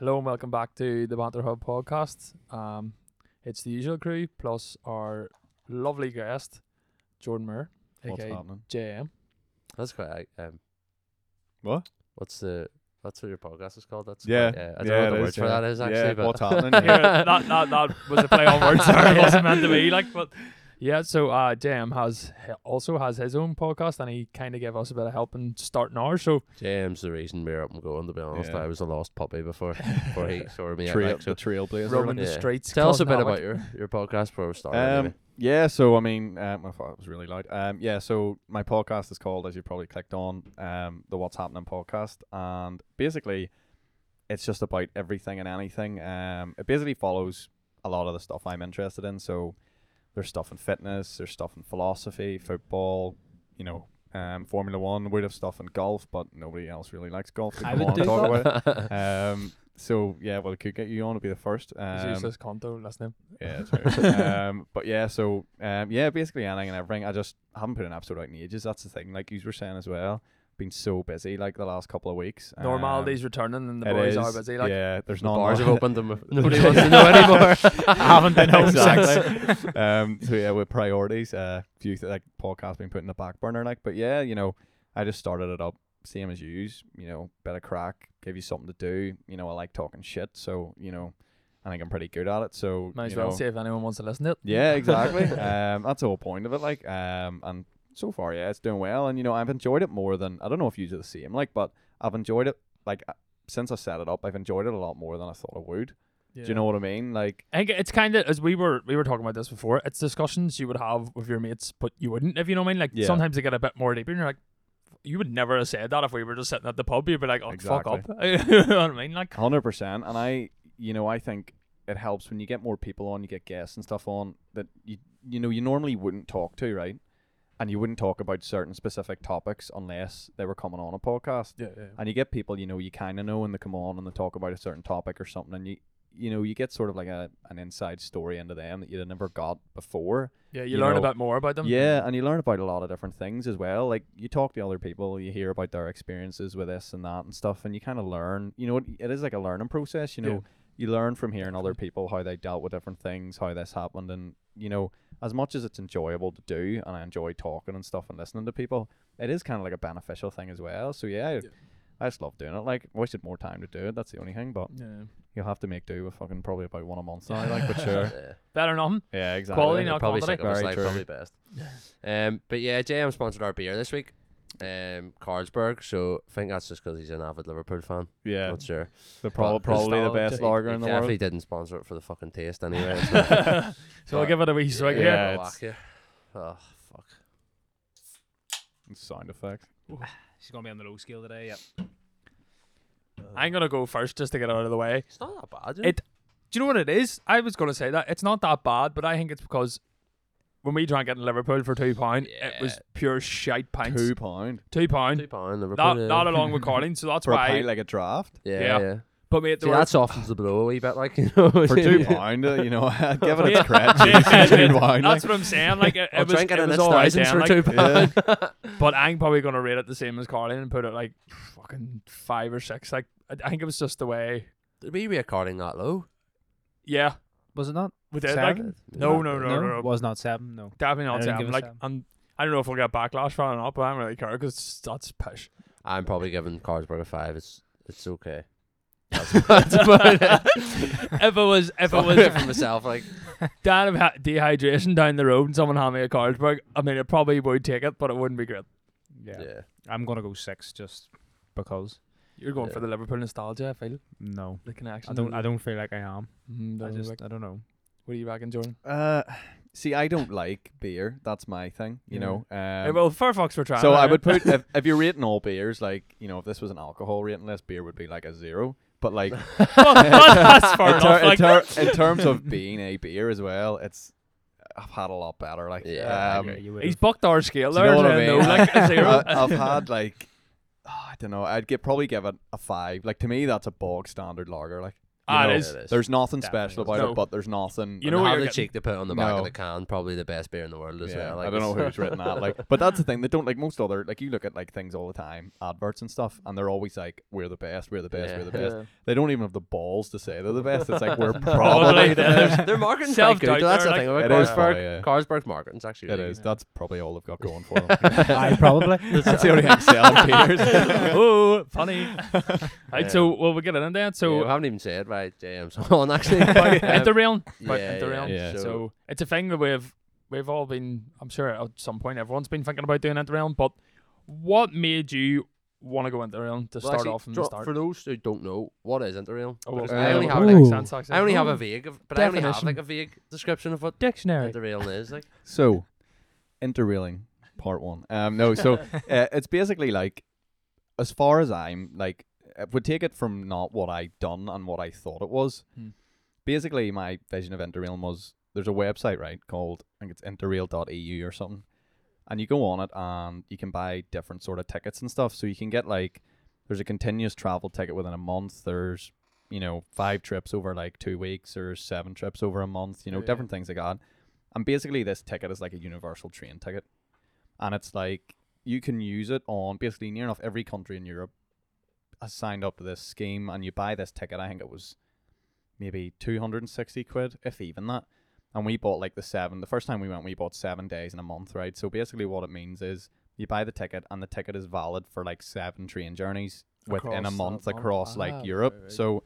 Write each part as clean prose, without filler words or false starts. Hello and welcome back to the Banter Hub Podcast. It's the usual crew plus our lovely guest, Jordan Moore, aka JM. That's quite. What? That's what your podcast is called. That's yeah. Quite, I don't know what the word for that is actually. Yeah, but what's happening? Yeah, that was a play on words. Sorry, it wasn't meant to be. But yeah. So JM also has his own podcast, and he kind of gave us a bit of help in starting ours. So JM's the reason we're up and going. To be honest, yeah. I was a lost puppy before he saw me. Trailblazer. Roaming the streets. Tell us a bit about your podcast before we start. Yeah. So I mean, my thought it was really loud. Yeah. So my podcast is called, as you probably clicked on, the What's Happening Podcast, and basically, it's just about everything and anything. It basically follows a lot of the stuff I'm interested in. So there's stuff in fitness, there's stuff in philosophy, football, Formula One. We'd have stuff in golf, but nobody else really likes golf. I would do that. So yeah, well, it could get you on to be the first. Use this Conto last name. Yeah, that's right. But yeah, so basically anything and everything. I just haven't put an episode out in ages. That's the thing. Like you were saying as well, been so busy the last couple of weeks. Normality's returning and the boys are busy. Yeah, there's not. Bars have opened and nobody wants to know anymore. I haven't been home since. So yeah, with priorities, few podcast being put in the back burner. But yeah, I just started it up, same as yous. Bit of crack, give you something to do. I like talking shit, so I think I'm pretty good at it. So might as well see if anyone wants to listen to it. Yeah, exactly. That's the whole point of it. And so far, yeah, it's doing well, and I've enjoyed it more than I don't know if you do the same. But I've enjoyed it. Since I set it up, I've enjoyed it a lot more than I thought I would. Yeah. Do you know what I mean? I think it's kind of as we were talking about this before. It's discussions you would have with your mates, but you wouldn't, if you know what I mean. Sometimes they get a bit more deeper, and you're like, you would never have said that if we were just sitting at the pub. You'd be like, oh, exactly. Fuck up. You know what I mean? 100%. And I think it helps when you get more people on, you get guests and stuff on that you normally wouldn't talk to, right? And you wouldn't talk about certain specific topics unless they were coming on a podcast. Yeah, yeah. And you get people, you kind of know when they come on and they talk about a certain topic or something. And you get sort of an inside story into them that you'd never got before. Yeah, you learn a bit more about them. Yeah, and you learn about a lot of different things as well. You talk to other people, you hear about their experiences with this and that and stuff. And you kind of learn, it is like a learning process. You learn from hearing other people, how they dealt with different things, how this happened. And, as much as it's enjoyable to do, and I enjoy talking and stuff and listening to people, it is kind of a beneficial thing as well. So yeah. I just love doing it. Wasted more time to do it. That's the only thing. But you'll have to make do with fucking probably about one a month now. But sure, better nothing. Yeah, exactly. Quality, not quantity. Probably best. But yeah, JM sponsored our beer this week. Carlsberg. So I think that's just because he's an avid Liverpool fan. Yeah, not sure. They're probably the best lager in the world. He didn't sponsor it for the fucking taste anyway. So I'll give it a wee swig here. Oh fuck! Sound effect. Ooh. She's gonna be on the low scale today. Yep. I'm gonna go first just to get out of the way. It's not that bad. Do you know what it is? I was gonna say that it's not that bad, but I think it's because when we drank it in Liverpool for £2, it was pure shite pints. £2 Liverpool. Not along with Carling, so that's for why. A pint, like a draft. Yeah. But mate, see, that softens the blow a wee bit, for £2, I'd give it its credit. That's what I'm saying. It was all right for £2. Yeah. But I'm probably gonna rate it the same as Carling and put it fucking 5 or 6. I think it was just the way. Did we rate Carling that low? Yeah, was it not? We did, no. Was not 7. No, definitely not 7. I don't know if we'll get backlash for it or not, but I don't really care because that's pish. I'm probably giving Carlsberg a 5. It's okay. That's about it. If it was for myself, down of dehydration down the road and someone hand me a Carlsberg, I mean, it probably would take it, but it wouldn't be great. Yeah. I'm gonna go 6 just because. You're going for the Liverpool nostalgia, I feel. No, the connection. I don't feel like I am. I don't know. What are you back in, Jordan? See, I don't like beer. That's my thing. You know. Well, Firefox were trying. So I would put if you're rating all beers, if this was an alcohol rating list, beer would be 0. But that's far enough. In terms of being a beer as well, it's I've had a lot better. He's bucked our scale there. You know what I mean? A 0. I've had I don't know. I'd probably give it a 5. To me, that's a bog standard lager. You know, it is. There's nothing special about it, but there's nothing. You know, how the cheek to put on the back of the can, probably the best beer in the world as well. Like, I don't know who's written that. Like, but that's the thing. They don't, like, most other, like, you look at, like, things all the time, adverts and stuff, and they're always like, we're the best, we're the best, we're the best. They don't even have the balls to say they're the best. It's like, we're probably the best. Their marketing's quite good. That's the thing about Carlsberg. Carlsberg's marketing's actually really good. It is. That's probably all they've got going for them. Probably. That's the only thing selling beers. Oh, funny. Right, so, well, we'll get it in there. So, I haven't even said, right, James, on actually. Interrail. Yeah. So, it's a thing that we've all been, I'm sure at some point everyone's been thinking about doing Interrail, but what made you want to go Interrail to start off from the start? For those who don't know, what is Interrail? I only have a vague description of what dictionary Interrail is. Like. So, Interrailing, part one. It's basically like, as far as I'm, like, it would take it from not what I done and what I thought it was. Basically, my vision of Interrail was, there's a website, right, called, I think it's interrail.eu or something. And you go on it and you can buy different sort of tickets and stuff. So you can get, like, there's a continuous travel ticket within a month. There's, you know, 5 trips over like 2 weeks or 7 trips over a month, you know, different things like that. And basically this ticket is like a universal train ticket. And it's like, you can use it on basically near enough every country in Europe has signed up to this scheme, and you buy this ticket. I think it was maybe 260 quid, if even that. And we bought like the first time we went, we bought 7 days in a month, right? So basically what it means is you buy the ticket and the ticket is valid for like 7 train journeys within a month across like Europe. Right. So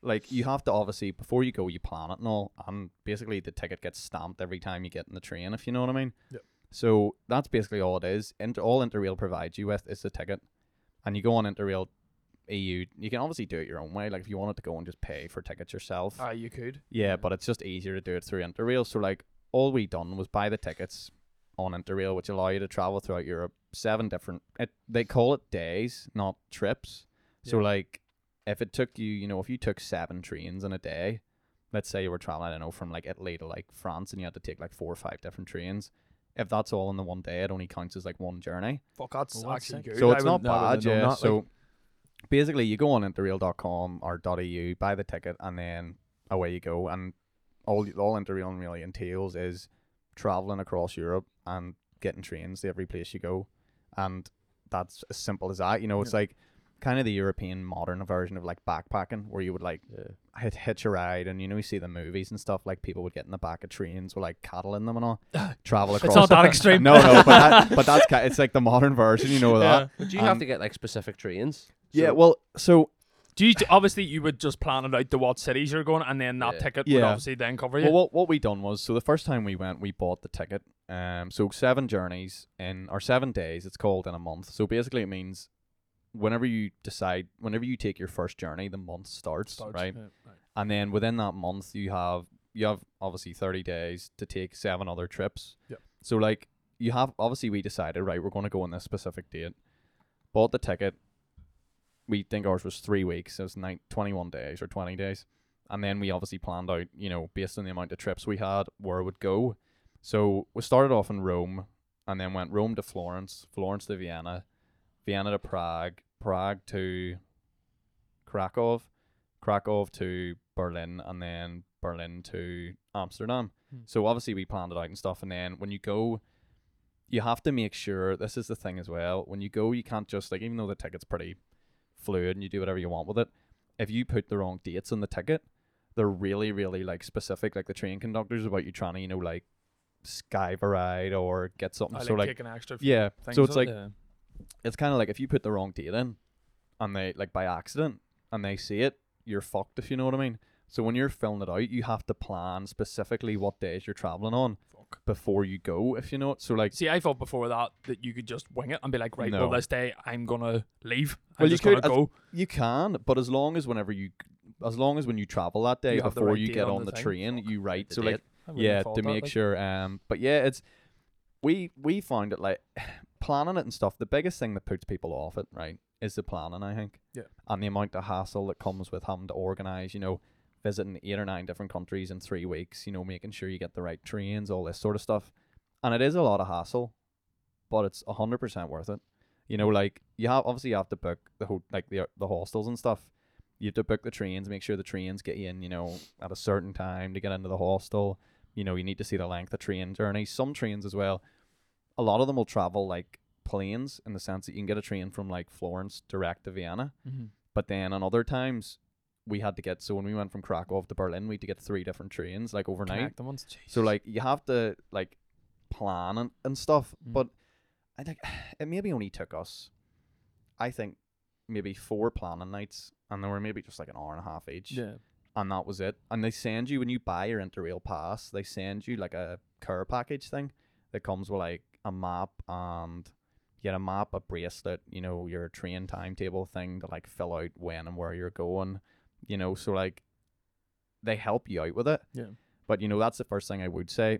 like you have to obviously, before you go, you plan it and all. And basically the ticket gets stamped every time you get in the train, if you know what I mean. Yep. So that's basically all it is. All Interrail provides you with is the ticket. And you go on Interrail.eu. You can obviously do it your own way. Like if you wanted to go and just pay for tickets yourself, you could. Yeah, but it's just easier to do it through Interrail. So like all we done was buy the tickets on Interrail, which allow you to travel throughout Europe. 7 different. They call it days, not trips. Yeah. So like if it took you, you know, if you took 7 trains in a day, let's say you were traveling, I don't know, from like Italy to like France, and you had to take like 4 or 5 different trains. If that's all in the one day, it only counts as like one journey. Fuck, that's actually good. So it's not bad. Yeah. So. Basically, you go on interrail.com or .eu, buy the ticket, and then away you go. And all Interrail really entails is traveling across Europe and getting trains to every place you go. And that's as simple as that. You know, it's like kind of the European modern version of like backpacking, where you would like hitch a ride, and you know, you see the movies and stuff, like people would get in the back of trains with like cattle in them and all, travel across. It's not that extreme. No, but that's it's like the modern version, you know that. But do you have to get like specific trains? So yeah, well, so do you obviously you would just plan it out to what cities you're going, and then that ticket would obviously then cover you. Well, what we done was, so the first time we went, we bought the ticket. So 7 journeys in or 7 days, it's called in a month. So basically, it means whenever you take your first journey, the month starts right? Yeah, right? And then within that month, you have obviously 30 days to take 7 other trips. Yep. So like you have obviously we decided right, we're going to go on this specific date, bought the ticket. We think ours was 3 weeks, so it was 21 days or 20 days. And then we obviously planned out, you know, based on the amount of trips we had, where it would go. So we started off in Rome and then went Rome to Florence, Florence to Vienna, Vienna to Prague, Prague to Krakow, Krakow to Berlin, and then Berlin to Amsterdam. So obviously we planned it out and stuff. And then when you go, you have to make sure, this is the thing as well, when you go, you can't just, like, even though the ticket's pretty fluid and you do whatever you want with it, if you put the wrong dates on the ticket, they're really, really like specific, like the train conductors about you trying to, you know, like skive a ride or get something. I so like take an extra so it's like it's kind of like if you put the wrong date in and they like by accident and they see it, you're fucked, if you know what I mean. So when you're filling it out, you have to plan specifically what days you're traveling on before you go, if you know it. So like, see, I thought before that you could just wing it and be like, right, well, this day I'm gonna leave. You can, but as long as when you travel that day, before you get on the train, you write. So like, yeah, to make sure. But yeah, it's we found it like planning it and stuff. The biggest thing that puts people off it, right, is the planning. I think. Yeah. And the amount of hassle that comes with having to organize, you know. Visiting 8 or 9 different countries in 3 weeks, you know, making sure you get the right trains, all this sort of stuff. And it is a lot of hassle, but it's 100% worth it. You know, like you have to book the hostels and stuff. you have to book the trains, make sure the trains get you in, you know, at a certain time to get into the hostel. You know, you need to see the length of train journey. Some trains as well, a lot of them will travel like planes in the sense that you can get a train from like Florence direct to Vienna. Mm-hmm. But then on other times we had to get, so when we went from Krakow to Berlin, we had to get 3 different trains like overnight. So like you have to like plan and stuff. Mm. But I think it maybe only took us, I think, maybe 4 planning nights, and they were maybe just like an hour and a half each. Yeah. And that was it. And they send you, when you buy your Interrail pass, they send you like a care package thing that comes with like a map, and you get a map, a bracelet, you know, your train timetable thing to like fill out when and where you're going, you know, so like they help you out with it. Yeah. But you know, that's the first thing I would say.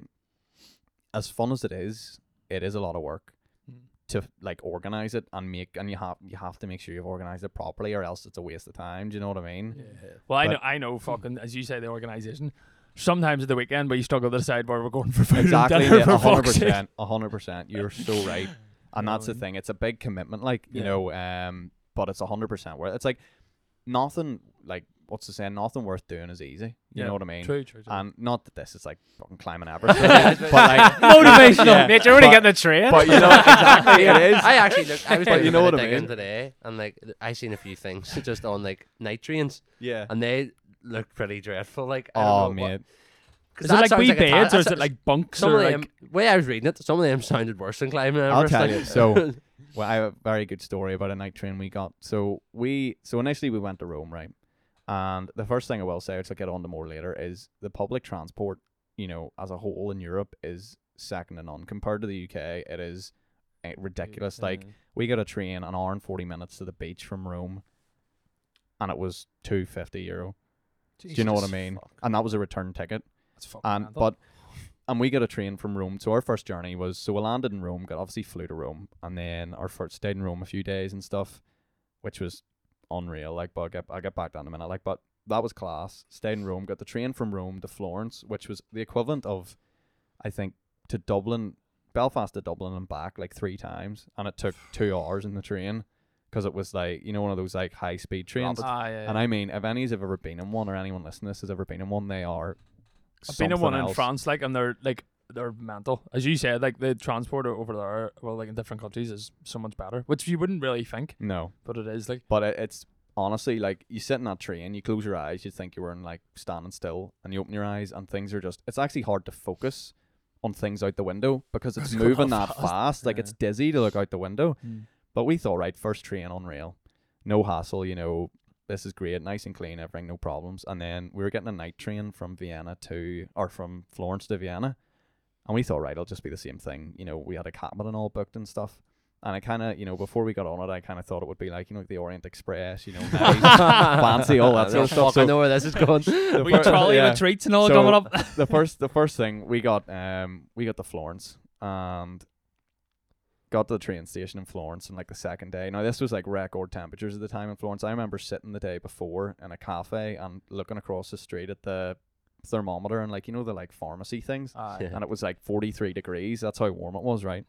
As fun as it is a lot of work to like organize it and make, and you have to make sure you've organized it properly, or else it's a waste of time. Do you know what I mean? Yeah. Well, I know fucking, as you say, the organization, sometimes at the weekend, but you struggle to decide where we're going for food. Exactly. Yeah, 100%. You're so right. And that's the thing. It's a big commitment, like, you know, but it's 100% worth it. It's like nothing, like, what's the saying? Nothing worth doing is easy. You know what I mean? True. And not that this is like fucking climbing Everest. But like, motivational. Yeah. Mate, you're already getting a train. But you know, exactly it is. I actually looked, I was doing a bit of digging today, and like I seen a few things just on like night trains. Yeah. And they looked pretty dreadful. Like, I don't know. Mate. Is it like wee beds or is it like bunks? Some or of them, like, way I was reading it, some of them sounded worse than climbing Everest. I'll tell you. So, well, I have a very good story about a night train we got. So initially we went to Rome, right? And the first thing I will say, which I'll get on to more later, is the public transport, you know, as a whole in Europe is second to none. Compared to the UK, it is ridiculous. Like, we got a train an hour and 40 minutes to the beach from Rome, and it was €2.50. Jesus. Do you know what I mean? Fuck. And that was a return ticket. That's fucking And we got a train from Rome. So our first journey was, so we landed in Rome, got obviously flew to Rome, and then our first stayed in Rome a few days and stuff, which was unreal, like, but I'll get back to that in a minute, like, but that was class. Stayed in Rome, got the train from Rome to Florence, which was the equivalent of, I think, to Dublin, Belfast to Dublin and back, like 3 times, and it took 2 hours in the train, because it was like, you know, one of those like high speed trains. I mean, if any's ever been in one, or anyone listening to this has ever been in one, they are something else. I've been in one in France, like, and they're mental, as you said. Like, the transport over there, well, like in different countries, is so much better, which you wouldn't really think. No, but it is, like. But it's honestly like, you sit in that train, you close your eyes, you think you were in like standing still, and you open your eyes, and things are just. It's actually hard to focus on things out the window because it's moving that fast. Like, it's dizzy to look out the window. Mm. But we thought, right, first train on rail, no hassle. You know, this is great, nice and clean, everything, no problems. And then we were getting a night train from Florence to Vienna. And we thought, right, it'll just be the same thing. You know, we had a cabin and all booked and stuff. And I kind of, you know, before we got on it, I kind of thought it would be like, you know, like the Orient Express, you know, nice, fancy, all that sort of stuff. I know where this is going. We trolley the treats and all coming up. The first thing we got to Florence and got to the train station in Florence on like the second day. Now, this was like record temperatures at the time in Florence. I remember sitting the day before in a cafe and looking across the street at the thermometer and, like, you know, the like pharmacy things, and it was like 43 degrees. That's how warm it was, right?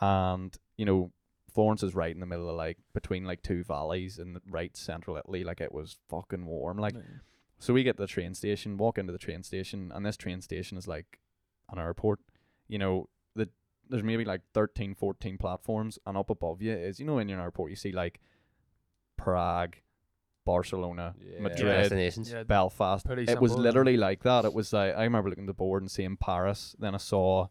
And, you know, Florence is right in the middle of, like, between like 2 valleys in the right central Italy. Like, it was fucking warm, like. So we get to the train station, walk into the train station, and this train station is like an airport, you know. There's maybe like 13-14 platforms, and up above you is, you know, in your airport you see like Prague, Barcelona, Madrid, Belfast. It was literally like that. It was like, I remember looking at the board and seeing Paris, then I saw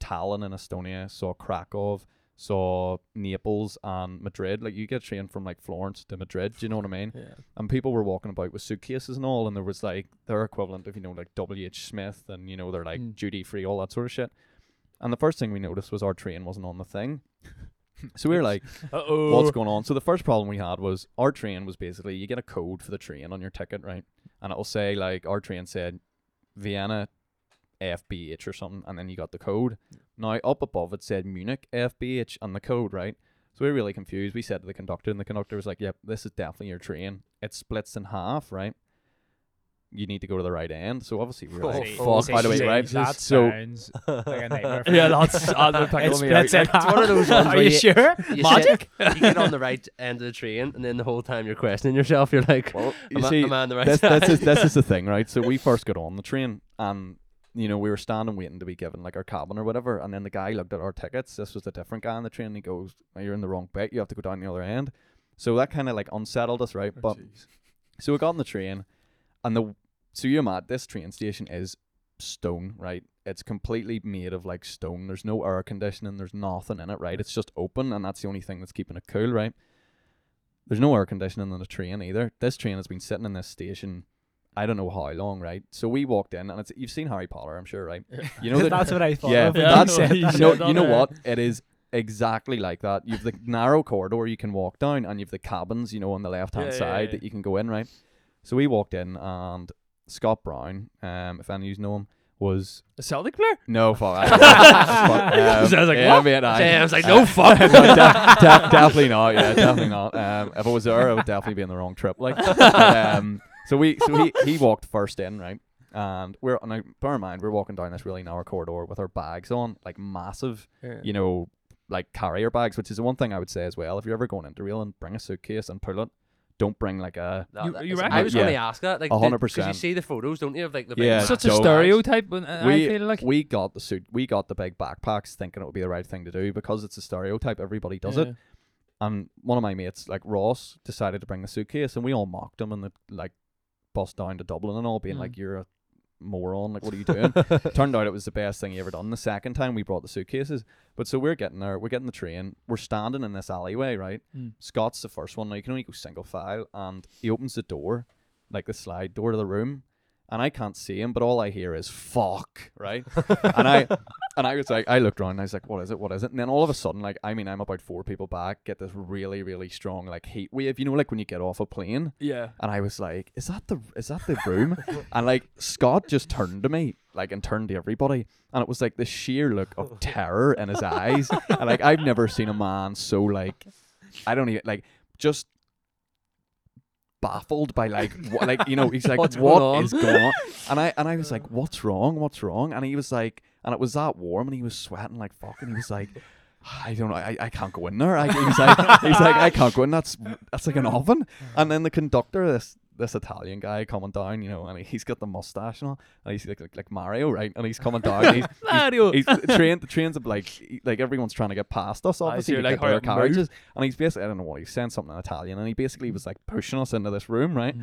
Tallinn in Estonia, saw Krakow, saw Naples and Madrid. Like, you get a train from like Florence to Madrid, do you know what I mean? Yeah. And people were walking about with suitcases and all, and there was like their equivalent of, you know, like WH Smith, and, you know, they're like duty free, all that sort of shit. And the first thing we noticed was our train wasn't on the thing. So we were like, uh-oh, what's going on? So the first problem we had was our train was basically, you get a code for the train on your ticket, right? And it'll say, like, our train said Vienna FBH or something, and then you got the code. Now, up above it said Munich FBH and the code, right? So we were really confused. We said to the conductor, and the conductor was like, yep, this is definitely your train. It splits in half, right? you need to go to the right end. So obviously we were by the way, right? That sounds like a nightmare. Yeah, that's it's one of those ones. Are you sure? Magic? You get on the right end of the train and then the whole time you're questioning yourself. You're like, well, am I on the right side? This is the thing, right? So we first got on the train and, you know, we were standing waiting to be given like our cabin or whatever. And then the guy looked at our tickets. This was the different guy on the train. And he goes, you're in the wrong bit. You have to go down the other end. So that kind of like unsettled us, right? So we got on the train, and this train station is stone, right? It's completely made of like stone. There's no air conditioning. There's nothing in it, right? It's just open, and that's the only thing that's keeping it cool, right? There's no air conditioning on the train either. This train has been sitting in this station, I don't know how long, right? So we walked in, and you've seen Harry Potter, I'm sure, right? Yeah. You know that's what I thought. Yeah, of you know what? It is exactly like that. You've the narrow corridor you can walk down, and you've the cabins, you know, on the left-hand side that you can go in, right? So we walked in, and Scott Brown, if any of you know him, was a Celtic player? No, fuck. So I was like, what? I was like, no, fuck. Definitely not. Yeah, definitely not. If I was there, I would definitely be on the wrong trip. Like, so he walked first in, right? And bear in mind, we're walking down this really narrow corridor with our bags on, like massive, you know, like carrier bags, which is the one thing I would say as well. If you're ever going Interrail, bring a suitcase and pull it. Don't bring like a... I was going to ask that. Like 100%. Because you see the photos, don't you? Of like the big... Yeah, such a stereotype. We got the big backpacks thinking it would be the right thing to do because it's a stereotype. Everybody does it. And one of my mates, like Ross, decided to bring the suitcase and we all mocked him and like bust down to Dublin and all being like, you're a moron. Like, what are you doing? Turned out it was the best thing he ever done. The second time we brought the suitcases. But so we're getting there. We're getting the train. We're standing in this alleyway, right? Scott's the first one. Now, you can only go single file. And he opens the door, like the slide door to the room. And I can't see him, but all I hear is, fuck, right? And I was like, I looked around and I was like, what is it? And then all of a sudden, like, I mean, I'm about 4 people back, get this really, really strong, like, heat wave, you know, like when you get off a plane. Yeah. And I was like, is that the room? And like, Scott just turned to me, like, and turned to everybody. And it was like the sheer look of terror in his eyes. And like, I've never seen a man so like, I don't even, like, just baffled by like like, you know, he's like, what is going on? And I was like, what's wrong? And he was like, and it was that warm and he was sweating like fucking, he was like, I don't know, I can't go in there. He was like I can't go in, that's like an oven. And then the conductor, this Italian guy coming down, you know, and he's got the mustache and all, and he's like Mario, right? And he's coming down. He's Mario. The trains of like everyone's trying to get past us, obviously, to get their carriages. And he's basically, I don't know what, he sent something in Italian, and he basically was like pushing us into this room, right?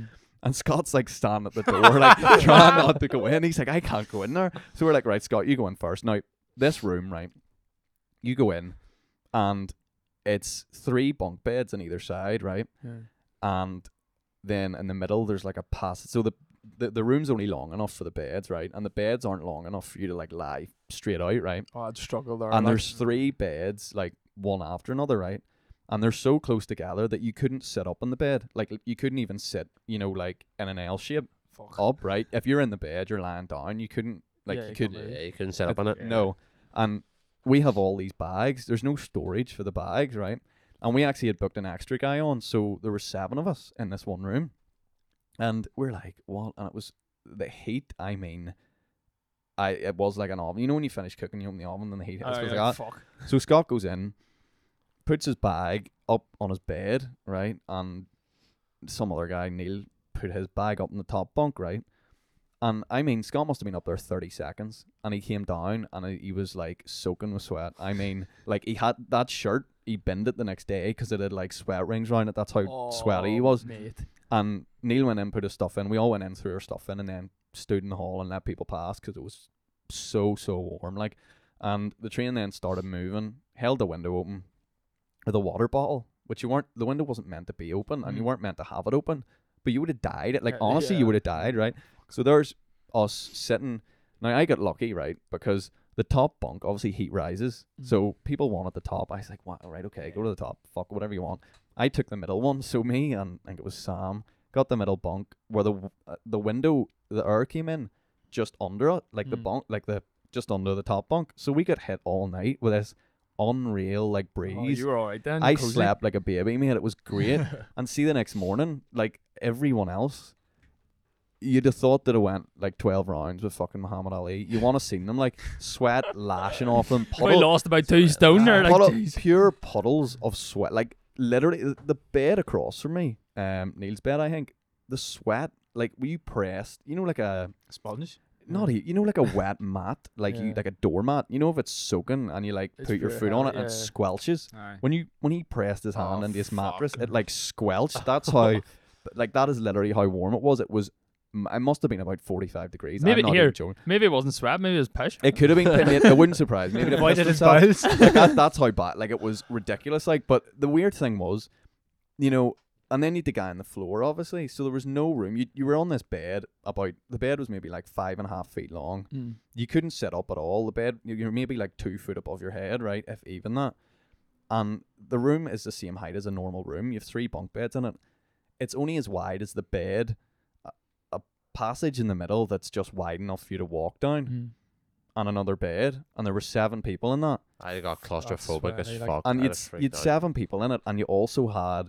And Scott's like standing at the door, like trying not to go in. He's like, I can't go in there. So we're like, right, Scott, you go in first. Now, this room, right? You go in, and it's 3 bunk beds on either side, right? Yeah. And then in the middle there's like a passage, so the room's only long enough for the beds, right? And the beds aren't long enough for you to like lie straight out, right? Oh, I'd struggle there. And there's 3 beds, like one after another, right? And they're so close together that you couldn't sit up in the bed, like you couldn't even sit, you know, like in an L shape up, right? If you're in the bed, you're lying down, you couldn't like you couldn't sit up on it. Yeah. No, and we have all these bags. There's no storage for the bags, right? And we actually had booked an extra guy on, so there were 7 of us in this one room. And we're like, what? And it was the heat, I mean, it was like an oven. You know when you finish cooking, you open the oven and the heat hits. Fuck. So Scott goes in, puts his bag up on his bed, right? And some other guy, Neil, put his bag up in the top bunk, right? And I mean, Scott must have been up there 30 seconds. And he came down and he was like soaking with sweat. I mean, like he had that shirt. He binned it the next day because it had like sweat rings around it. That's how sweaty he was. Mate. And Neil went in, put his stuff in. We all went in, threw our stuff in, and then stood in the hall and let people pass because it was so warm. Like, and the train then started moving, held the window open with a water bottle, which the window wasn't meant to be open, and you weren't meant to have it open, but you would have died. Like, honestly, you would have died, right? So there's us sitting. Now, I got lucky, right? Because the top bunk, obviously heat rises, so people want at the top. I was like, wow, right, okay, go to the top, fuck, whatever you want. I took the middle one, so me and I think it was Sam got the middle bunk where the window, the air came in just under it, like the bunk, like the just under the top bunk. So we got hit all night with this unreal like breeze. Oh, you were all right then. I slept like a baby, man. It was great. And see, the next morning, like everyone else, You'd have thought that it went like 12 rounds with fucking Muhammad Ali. You want to see them like sweat lashing off them. Puddle, we lost about 2 stone there. Like, pure puddles of sweat. Like literally the bed across from me, Neil's bed, I think, the sweat, like we pressed, you know, like a sponge? Not a, you know, like a wet mat, like you, like a doormat. You know, if it's soaking and you like put your foot on it and it squelches. Aye. When he pressed his hand into his mattress, it like squelched. That's how, like that is literally how warm it was. It was. It must have been about 45 degrees. Maybe maybe it wasn't sweat. Maybe it was piss. It could have been. It wouldn't surprise me. Maybe it did his bowels. Like that's how bad. Like it was ridiculous. Like, but the weird thing was, you know. And then you had the guy on the floor, obviously. So there was no room. You were on this bed. The bed was maybe like 5.5 feet long. Mm. You couldn't sit up at all. The bed, you're maybe like 2 foot above your head, right? If even that. And the room is the same height as a normal room. You have 3 bunk beds in it. It's only as wide as the bed. A passage in the middle that's just wide enough for you to walk down. Mm. And another bed, and there were 7 people in that. I got claustrophobic as fuck. And you'd 7 people in it, and you also had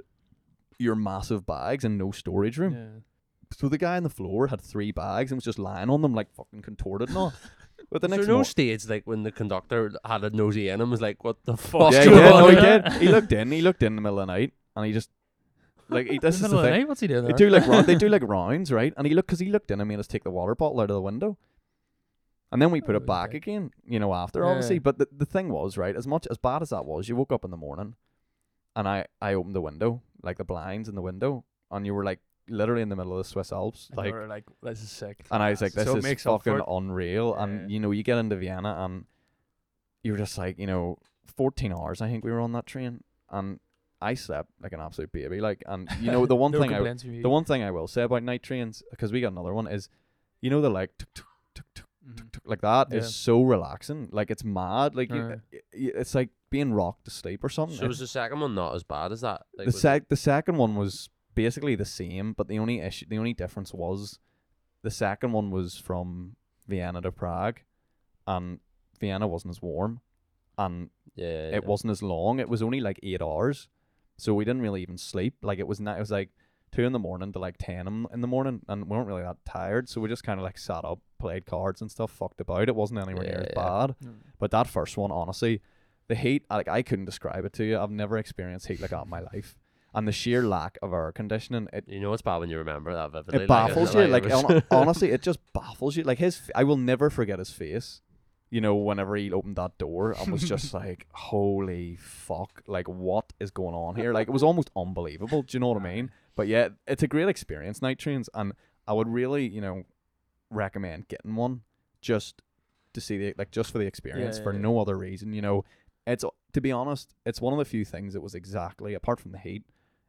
your massive bags and no storage room. Yeah. So the guy on the floor had 3 bags and was just lying on them like fucking contorted and all. But the next stage, like when the conductor had a nosy in and was like, "What the fuck?" Yeah, he did. He looked in the middle of the night, and he just like this is the thing. What's he doing? They do like rounds, right? And he looked in and made us take the water bottle out of the window, and then we put it back again. You know, after obviously. But the thing was, right, as much as bad as that was, you woke up in the morning, and I opened the window. Like the blinds in the window, and you were like literally in the middle of the Swiss Alps. Like, and you were like, this is sick. And I was like, this is fucking unreal. Yeah. And you know, you get into Vienna, and you're just like, you know, 14 hours. I think we were on that train, and I slept like an absolute baby. Like, and you know, the one thing I will say about night trains, because we got another one, is you know the like like that is so relaxing. Like it's mad. Like it's like being rocked to sleep or something. So was the second one not as bad as that? Like the second one was basically the same, but the only difference was the second one was from Vienna to Prague, and Vienna wasn't as warm, and it wasn't as long. It was only like 8 hours, so we didn't really even sleep. Like it was like 2 a.m. to like 10 a.m, and we weren't really that tired, so we just kind of like sat up, played cards and stuff, fucked about. It wasn't anywhere near as bad, but that first one, honestly. The heat, like I couldn't describe it to you. I've never experienced heat like that in my life, and the sheer lack of air conditioning. You know, it's bad when you remember that vividly. It baffles you, like honestly, it just baffles you. Like I will never forget his face. You know, whenever he opened that door, and was just like, "Holy fuck! Like, what is going on here?" Like, it was almost unbelievable. Do you know what I mean? But yeah, it's a great experience, night trains, and I would really, you know, recommend getting one just to see the just for the experience, for no other reason. You know. It's, to be honest, it's one of the few things that was exactly, apart from the heat,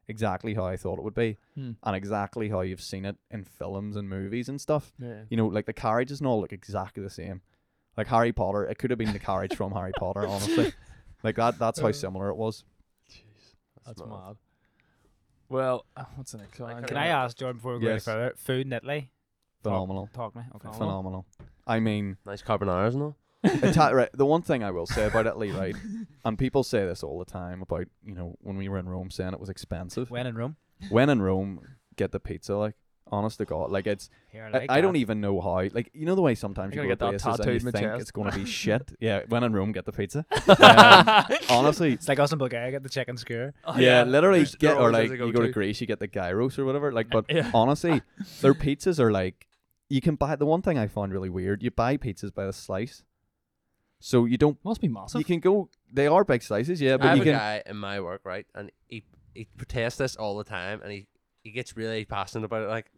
exactly how I thought it would be, and exactly how you've seen it in films and movies and stuff. Yeah. You know, like the carriages and all look exactly the same. Like Harry Potter, it could have been the carriage from Harry Potter, honestly. Like that's how similar it was. Jeez, that's mad. Well, what's the next one? Can I ask Jordan before we go further? Food in Italy? Phenomenal. Talk me. Okay. Phenomenal. I mean, nice carbonara, isn't it? Right, the one thing I will say about Italy, right, and people say this all the time about, you know, when we were in Rome saying it was expensive. When in Rome, get the pizza, like, honest to God. Like, it's, I don't even know how, like, you know the way sometimes you go to places and you think it's going to be shit? Yeah, when in Rome, get the pizza. Honestly. It's like us in Bulgaria, get the chicken skewer. Oh, yeah, literally, you go to Greece, you get the gyros or whatever, like, but honestly, their pizzas are like, you can buy, the one thing I found really weird, you buy pizzas by the slice. So you don't... Must be massive. You can go... They are big slices, yeah, but I have a guy in my work, right? And he protests this all the time, and he gets really passionate about it. Like,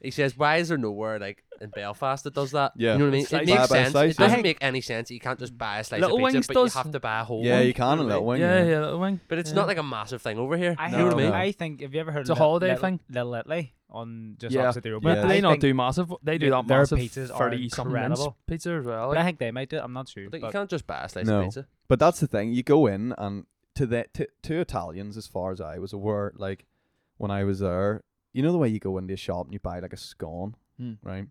he says, why is there nowhere, like, in Belfast that does that? Yeah. You know what I mean? It makes sense. It doesn't make any sense. You can't just buy a slice of pizza, but you have to buy a whole one. Yeah, you can a Little Wing. Yeah, Little Wing. But it's not like a massive thing over here. You know what I mean? I think... Have you ever heard of... It's a holiday thing? Little Italy. On just opposite the road, but they not do massive. They do that massive pizzas 30-something pizza as well. Like. But I think they might do it. I'm not sure. But you can't just buy a slice of pizza. But that's the thing. You go in and to Italians, as far as I was aware, like when I was there, you know the way you go into a shop and you buy like a scone, right?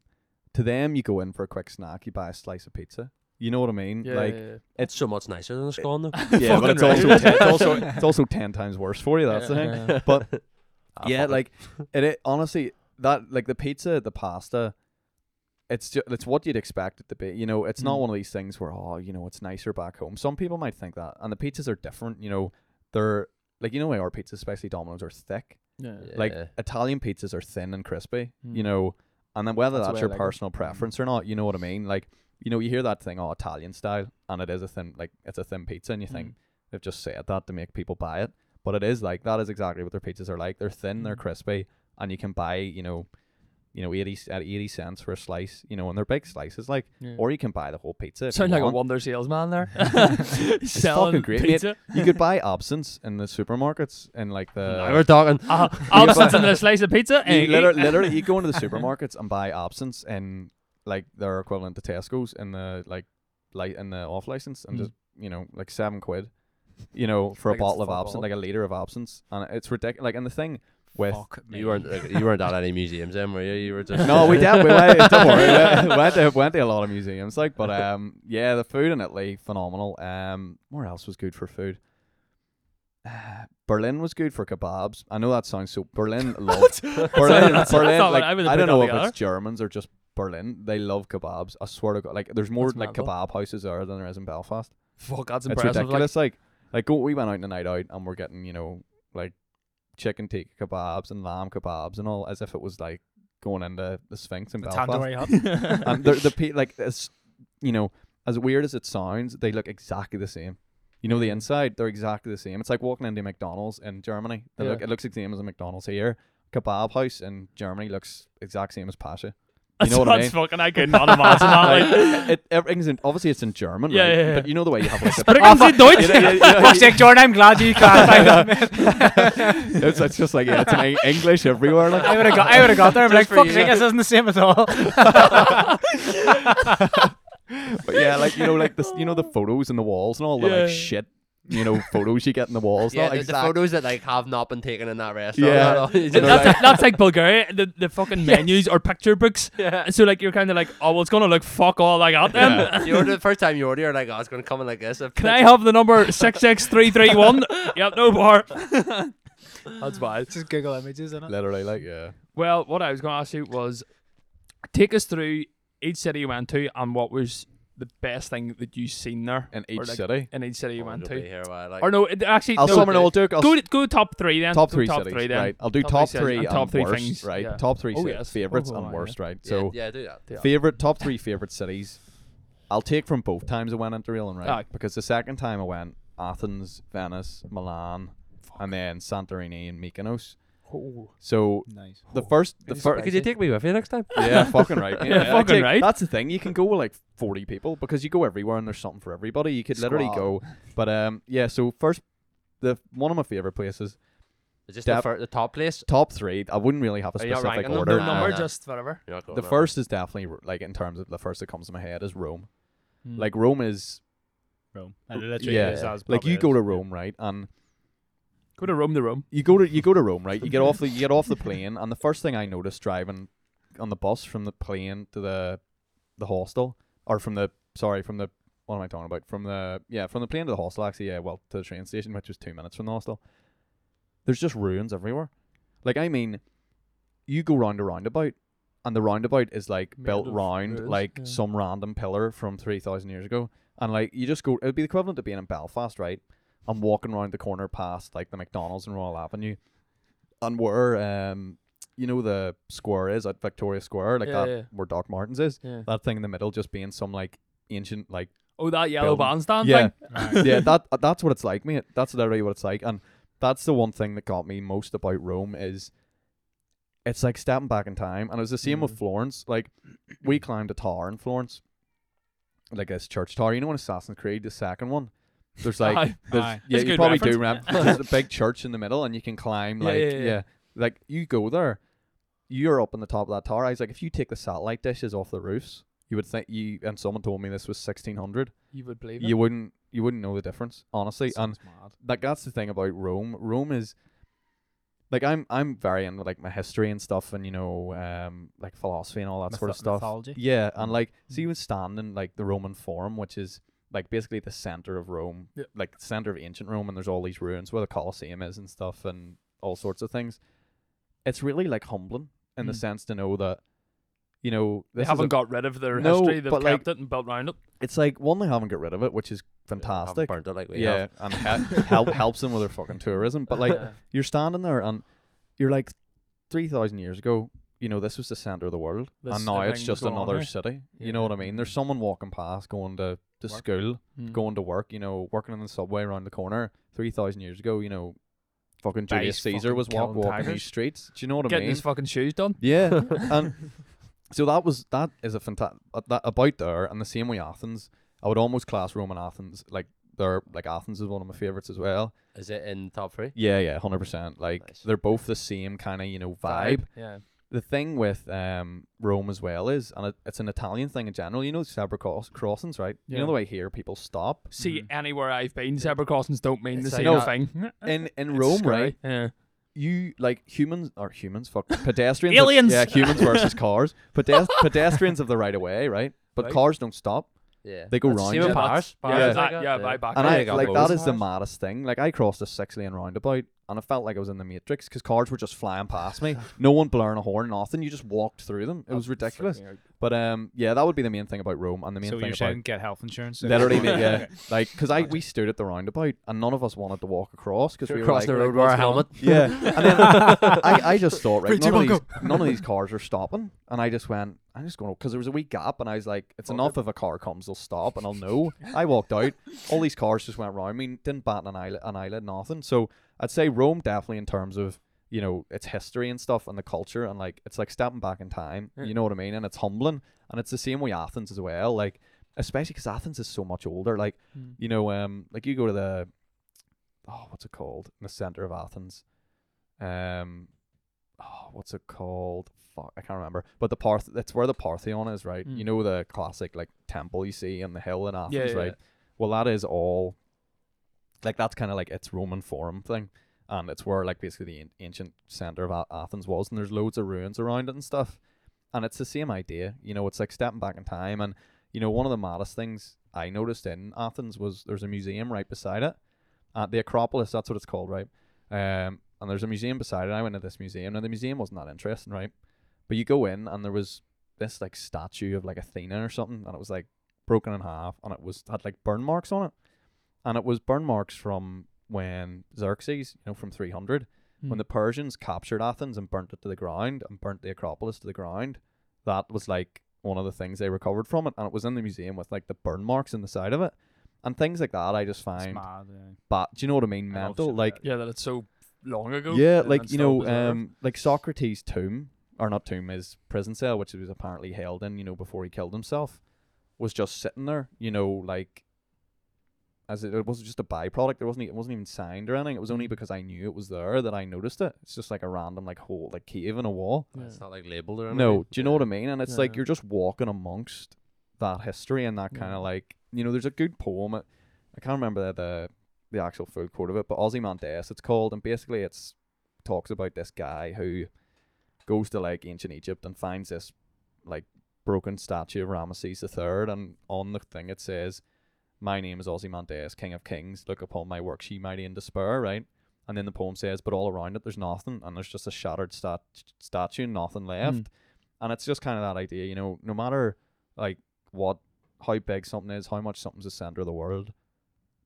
To them, you go in for a quick snack. You buy a slice of pizza. You know what I mean? Yeah, like it's so much nicer than a scone, though. Yeah, but it's also 10 times worse for you. That's the thing. But. Yeah, like it honestly, that, like the pizza, the pasta, it's just, it's what you'd expect it to be. You know, it's not one of these things where, oh, you know, it's nicer back home. Some people might think that, and the pizzas are different. You know, they're like, you know, our pizzas, especially Domino's, are thick. Yeah. Like Italian pizzas are thin and crispy. You know, and then whether that's your personal preference or not, you know what I mean? Like, you know, you hear that thing, oh, Italian style, and it is a thin, like it's a thin pizza, and you think they've just said that to make people buy it. But it is like, that is exactly what their pizzas are like. They're thin, they're crispy, and you can buy, you know, 80 cents for a slice, you know, and they're big slices, like, or you can buy the whole pizza. Sound like a Wonder salesman there. It's fucking great. Pizza. You could buy absinthe in the supermarkets, and like the. Now we're talking absinthe and a slice of pizza. You literally, you go into the supermarkets and buy absinthe, and like their equivalent to Tesco's in the like in the off license, and just, you know, like £7, you know, for like a bottle of absinthe, like a liter of absinthe, and it's ridiculous. Like, and the thing. You weren't at any museums then, were you? You were just no, we did. We went, don't worry. We went to a lot of museums, like, but yeah, the food in Italy, phenomenal. Where else was good for food? Berlin was good for kebabs. I know that sounds so. Berlin loved Berlin. Like, I don't know if it's Germans or just Berlin. They love kebabs. I swear to God, like there's more like kebab houses there than there is in Belfast. Fuck, that's impressive. It's ridiculous. Like we went out in the night out, and we're getting, you know, like, chicken tikka kebabs and lamb kebabs and all, as if it was like going into the Sphinx in Belfast. And as you know, as weird as it sounds, they look exactly the same. You know, the inside, they're exactly the same. It's like walking into McDonald's in Germany. It looks the same as a McDonald's here. Kebab house in Germany looks exact same as Pasha. You know what I mean? Fucking, I could not imagine that. Like, everything's in, obviously it's in German, right? Yeah. But you know the way you have like Deutsch. Jordan, I'm glad you clarified that. It's just like, yeah, it's in English everywhere. Like. I would have got there. I'm like, fuck, this isn't the same at all. But yeah, like, you know, like this, you know, the photos and the walls and all the like shit. You know, photos you get in the walls. Yeah, the photos that like have not been taken in that restaurant. Yeah, you know, that's like Bulgaria. The fucking menus are picture books. Yeah. So like you're kind of like, oh, well, it's gonna look fuck all like that then. Yeah. You order the first time you order, you're like, oh, it's gonna come in like this. Can I have the number 66331? Yep, no bar. That's bad. It's just Google Images, isn't it? Literally, like Well, what I was gonna ask you was, take us through each city you went to and what was the best thing that you've seen there in each city. In each city you went to. Here, like, or no, it, actually, I'll summon all Duke. Go top three then. Top three cities. Then. Right. I'll do top three worst, things. Right. Yeah. Top three favorites and worst. Yeah. Right. So yeah, do that. Yeah. Top three favorite cities. I'll take from both times I went interrailing, right? Because the second time I went, Athens, Venice, Milan, and then Santorini and Mykonos. Oh. So nice. the first could you take me with you next time? Yeah, fucking right. Yeah, fucking right. That's the thing. You can go with like 40 people because you go everywhere and there's something for everybody. You could literally go. But yeah. So first, the one of my favorite places. Is this the top place? Top three. I wouldn't really have a specific order. Number, just whatever. The first is definitely like, in terms of the first that comes to my head, is Rome. Like Rome. Like you go to Rome, right? And You go to Rome, right? You get off the plane, and the first thing I noticed driving on the bus from the plane to the hostel, or from the plane to the hostel, actually, to the train station, which was 2 minutes from the hostel. There's just ruins everywhere. Like, I mean, you go round a roundabout, and the roundabout is like built round some random pillar from 3,000 years ago, and like you just go. It'd be the equivalent to being in Belfast, right? I'm walking around the corner past like the McDonald's and Royal Avenue, and where the square is at Victoria Square, where Doc Martens is. Yeah. That thing in the middle just being some like ancient like that yellow bandstand thing. Right. That's what it's like, mate. That's literally what it's like, and that's the one thing that got me most about Rome is it's like stepping back in time, and it was the same with Florence. Like we climbed a tower in Florence, like this church tower. You know, in Assassin's Creed, the second one. There's like, you probably do remember. There's a big church in the middle, and you can climb. Like you go there, you're up on the top of that tower. I was like, if you take the satellite dishes off the roofs, you would think you. And someone told me this was 1600. You would believe it. You wouldn't know the difference, honestly. Sounds mad. Like that's the thing about Rome. Rome is like I'm very into like my history and stuff, and you know, like philosophy and all that sort of stuff. Mythology. Yeah, and like so you would stand in like the Roman Forum, which is. Like basically the center of Rome, like the center of ancient Rome, and there's all these ruins where the Colosseum is and stuff and all sorts of things. It's really like humbling. in the sense to know that, you know, they haven't got rid of their history. They've kept it and built around it. It's like, one, they haven't got rid of it, which is fantastic. Burnt it like we have. And helps them with their fucking tourism. But like, you're standing there and you're like, 3,000 years ago, you know, this was the center of the world, and now it's just another city. You know what I mean? There's someone walking past, going to school, going to work, you know, working on the subway around the corner. 3,000 years ago, you know, fucking Julius Caesar was walking these streets. Do you know what I mean? Getting his fucking shoes done. Yeah. And so that is a fantastic, about there, and the same way Athens, I would almost class Rome and Athens, like Athens is one of my favorites as well. Is it in top three? Yeah, 100%. Like, they're both the same kind of, you know, vibe. Yeah. The thing with Rome as well is, and it's an Italian thing in general, you know, zebra crossings, right? Yeah. You know the way here people stop. See, anywhere I've been, zebra crossings don't mean it's the same thing. In Rome, scary. Right? Yeah. You, like, humans, fuck, pedestrians. Aliens! Humans versus cars. Pedestrians have the right of way, right? But cars don't stop. Yeah. They go round. Same Paris. And that is the maddest thing. Like, I crossed a 6-lane roundabout, and I felt like I was in the Matrix, because cars were just flying past me. No one blaring a horn, nothing. You just walked through them. It was ridiculous. But that would be the main thing about Rome, and the main thing about. So you're saying get health insurance? Literally, yeah. Like, because we stood at the roundabout, and none of us wanted to walk across because we were across the road with our helmet. Yeah, and then I just thought, right, none of these cars are stopping, and I just went, I'm just going, because there was a wee gap, and I was like, it's enough. If a car comes, they'll stop, and I'll know. I walked out. All these cars just went round. I mean, didn't bat an eyelid, nothing. So I'd say Rome definitely in terms of, you know, its history and stuff and the culture, and like, it's like stepping back in time, you know what I mean? And it's humbling, and it's the same way Athens as well, like, especially because Athens is so much older, like, you know, like, you go to the, what's it called? In the center of Athens. What's it called? Fuck, I can't remember. But that's where the Parthenon is, right? You know, the classic, like, temple you see on the hill in Athens, right? Well, that is all, like, that's kind of like its Roman Forum thing, and it's where, like, basically the ancient center of Athens was, and there's loads of ruins around it and stuff, and it's the same idea, you know, it's like stepping back in time. And, you know, one of the maddest things I noticed in Athens was there's a museum right beside it, the Acropolis, that's what it's called, right? And there's a museum beside it. I went to this museum. Now, the museum wasn't that interesting, right? But you go in, and there was this, like, statue of, like, Athena or something, and it was, like, broken in half, and it had, like, burn marks on it. And it was burn marks from when Xerxes, you know, from 300, when the Persians captured Athens and burnt it to the ground, and burnt the Acropolis to the ground. That was, like, one of the things they recovered from it, and it was in the museum with, like, the burn marks in the side of it. And things like that I just find mad, do you know what I mean? Mental. Like, that it's so long ago. Yeah, like, you know, like Socrates' his prison cell, which he was apparently held in, you know, before he killed himself, was just sitting there, you know, like, as it was just a byproduct. It wasn't even signed or anything. It was only because I knew it was there that I noticed it. It's just like a random, like, hole, like, cave in a wall. Yeah. It's not, like, labeled or anything. No, do you know what I mean? And it's like, you're just walking amongst that history and that kind of, like, you know, there's a good poem. I can't remember the actual full quote of it, but Ozymandias it's called, and basically it's talks about this guy who goes to, like, ancient Egypt and finds this, like, broken statue of Ramesses III, and on the thing it says, "My name is Ozymandias, King of Kings. Look upon my works, ye mighty, in despair," right? And then the poem says, but all around it there's nothing, and there's just a shattered statue, nothing left. And it's just kind of that idea, you know, no matter, like, what, how big something is, how much something's the center of the world,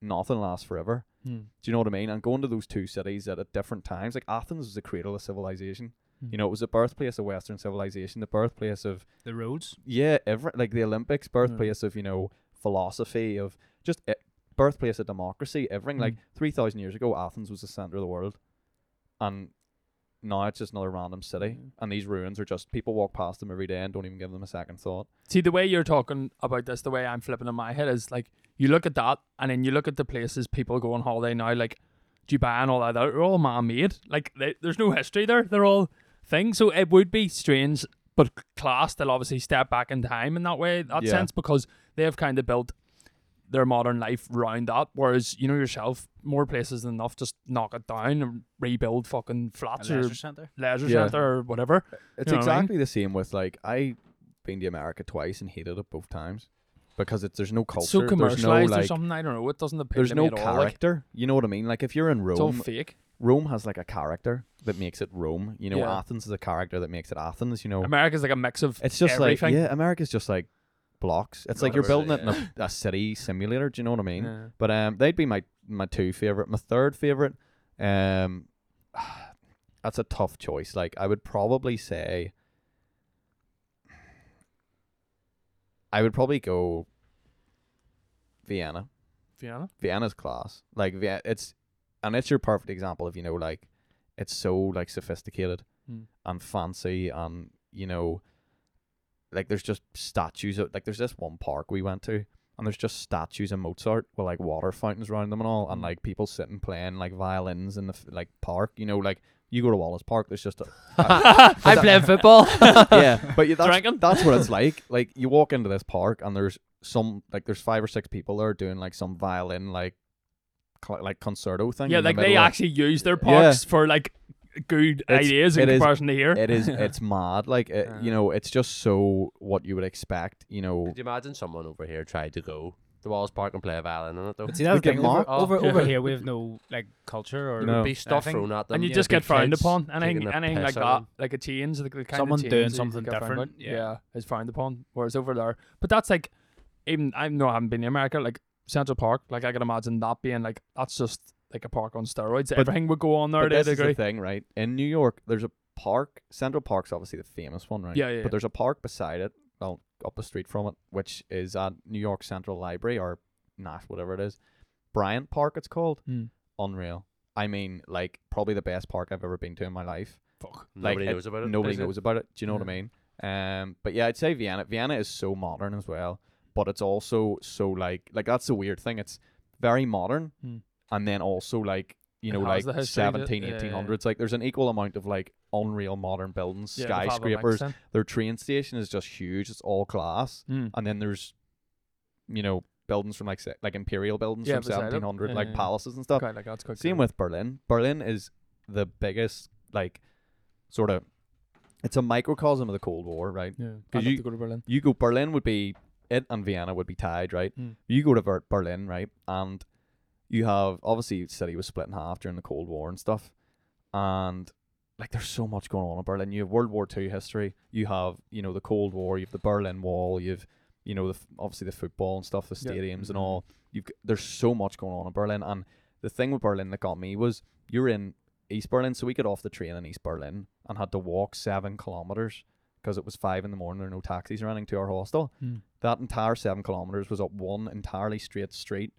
nothing lasts forever. Do you know what I mean? And going to those two cities at different times, like, Athens was the cradle of civilization. You know, it was the birthplace of Western civilization, the birthplace of the roads, like the Olympics, birthplace of, you know, philosophy, of just birthplace of democracy, everything. Like, 3,000 years ago, Athens was the center of the world, and now it's just another random city, and these ruins are just, people walk past them every day and don't even give them a second thought. See, the way you're talking about this, the way I'm flipping in my head is, like, you look at that, and then you look at the places people go on holiday now, like Dubai and all that, they're all man-made. Like, there's no history there, they're all things. So it would be strange, but class, they'll obviously step back in time in that way, that sense, because they have kind of built their modern life around that, whereas, you know yourself, more places than enough just knock it down and rebuild fucking flats, a leisure centre or whatever. It's exactly the same with, like, I've been to America twice and hated it both times, because there's no culture, it's so commercialized, there's no, like, or something, I don't know, it doesn't appeal to me at all. There's no character, like, you know what I mean? Like, if you're in Rome, it's all fake. Rome has like a character that makes it Rome. You know, yeah. Athens is a character that makes it Athens. You know, America's like a mix of it's just everything. Like, yeah, America's just like blocks. It's like you're building it in a city simulator. Do you know what I mean? Yeah. But they'd be my two favorite. My third favorite, that's a tough choice. Like I would probably go Vienna. Vienna's class. Like it's your perfect example of, you know, like it's so like sophisticated and fancy, and you know, like there's just statues of, like there's this one park we went to and there's just statues of Mozart with like water fountains around them and all, and like people sitting playing like violins in the like park, you know, like you go to Wallace Park, there's just I'm playing football. Yeah, but that's what it's like. Like you walk into this park and there's some, like there's 5 or 6 people there doing like some violin like concerto thing. Yeah, like they actually use their parks for like good ideas in comparison to here. It is, it's mad. Like it, you know, it's just so what you would expect. You know, could you imagine someone over here tried to go to Wallace Park and play a violin on it though? But see, that's the thing. Over here, we have no like culture or no. Be stuff thrown at them, and you just get frowned upon. Anything like that, like a change, like the kind someone of doing something different, is frowned upon. Whereas over there, but that's like, even I haven't been in America, like Central Park, like I can imagine that being like, that's just like a park on steroids. But everything would go on there. But this is the thing, right? In New York, there's a park. Central Park's obviously the famous one, right? Yeah. But there's a park beside it, well, up the street from it, which is at New York Central Library or Nash, whatever it is. Bryant Park, it's called. Unreal. I mean, like probably the best park I've ever been to in my life. Fuck. Like, nobody knows about it. Nobody knows about it. Do you know what I mean? But yeah, I'd say Vienna. Vienna is so modern as well. But it's also so like that's the weird thing. It's very modern, and then also like, you know, like 1800s. Like there's an equal amount of like unreal modern buildings, skyscrapers. Their train station is just huge. It's all glass, and then there's, you know, buildings from like imperial buildings from 1700, like palaces and stuff. Like, that's same with Berlin. Berlin is the biggest like sort of, it's a microcosm of the Cold War, right? Yeah, I'd love to go to Berlin. You go, Berlin would be. It and Vienna would be tied, right? You go to Berlin, right? And you have, obviously the city was split in half during the Cold War and stuff. And like there's so much going on in Berlin. You have World War II history. You have, you know, the Cold War. You have the Berlin Wall. You have, you know, obviously the football and stuff, the stadiums and all. There's so much going on in Berlin. And the thing with Berlin that got me was you're in East Berlin. So we got off the train in East Berlin and had to walk 7 kilometers. Because it was 5 a.m, there were no taxis running to our hostel. That entire 7 kilometers was up one entirely straight street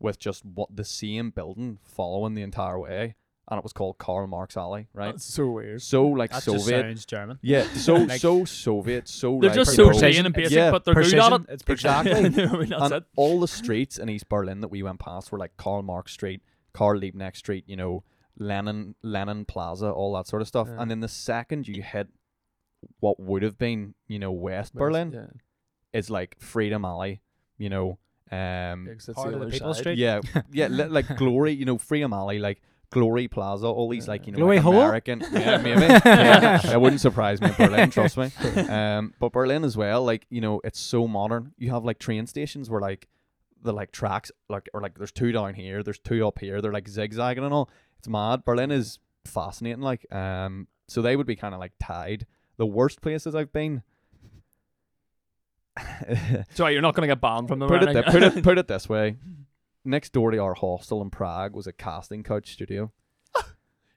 with just the same building following the entire way, and it was called Karl Marx Alley, right? That's so weird. So like that Soviet. That sounds German. Yeah. So like, so Soviet. So they're like, just so plain and basic, but they're good at it. It's exactly. And it. All the streets in East Berlin that we went past were like Karl Marx Street, Karl Liebknecht Street, you know, Lenin Plaza, all that sort of stuff. And then the second you hit what would have been, you know, West Berlin is like Freedom Alley, you know, Street. Like Glory, you know, Freedom Alley, like Glory Plaza, all these like, you know, like American, maybe. It wouldn't surprise me in Berlin, trust me. But Berlin as well, like, you know, it's so modern. You have like train stations where like the like tracks, like, or like there's 2 down here, there's 2 up here, they're like zigzagging and all. It's mad. Berlin is fascinating, like, so they would be kind of like tied. The worst places I've been. Sorry, you're not going to get banned from them. Put it this way. Next door to our hostel in Prague was a casting couch studio.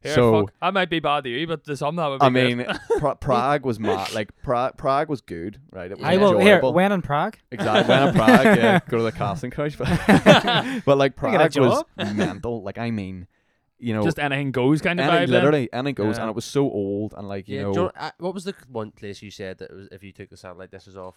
Fuck. I might be bad to you, but to some that would be Prague was mad. Like Prague was good, right? It was enjoyable. When in Prague? Exactly. When in Prague, yeah, go to the casting couch. But like Prague was mental. Like I mean, you know, just anything goes kind of vibe. Literally, anything goes, and it was so old, and like you know, John, what was the one place you said that it was, if you took the satellite dishes off,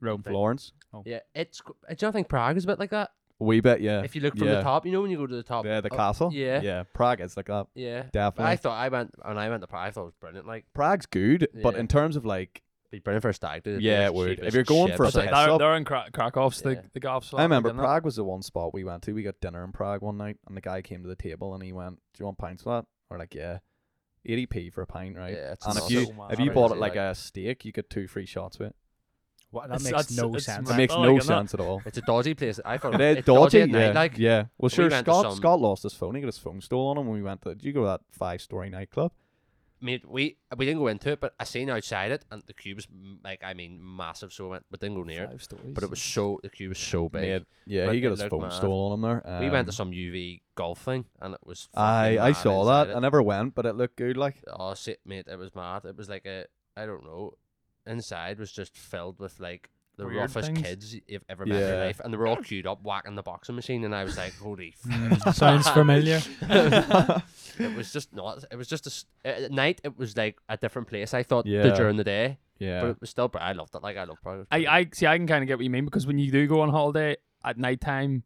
Rome, Florence. Oh. Yeah, do you think Prague is a bit like that? A wee bit, yeah. If you look from the top, you know when you go to the top, the castle. Yeah, yeah. Prague is like that. Yeah, definitely. But I went to Prague. I thought it was brilliant. Like Prague's good, but in terms of like. Be brilliant for a stag do. Yeah, it would. If you're going for a stag do, they're in Krakow's the golf slot. I remember Prague was the one spot we went to. We got dinner in Prague one night, and the guy came to the table and he went, "Do you want pints for that?" We're like, "Yeah, 80p for a pint, right?" Yeah, it's and if you bought it like a steak, you get 2 free shots with it. Well, that makes no sense. It makes no sense at all. It's a dodgy place. I thought it's dodgy at night. Like, yeah. Well, sure. Scott lost his phone. He got his phone stolen on him when we went to. Did you go to that 5-story nightclub? I mean, we didn't go into it, but I seen outside it, and the queue was massive. So we didn't go near it. But it was so the queue was so big. Yeah, he got his phone stolen on him there. We went to some UV golf thing, and it was. I saw that. I never went, but it looked good. Like, oh shit, mate, it was mad. It was like a I don't know. Inside was just filled with like the weird roughest things. Kids you've ever met in your life, and they were all queued up whacking the boxing machine, and I was like, holy sounds familiar. It was just not, it was just at night it was like a different place I thought during the day, but it was still, I loved it. Like, I loved Prague. I see, I can kind of get what you mean, because when you do go on holiday at night time,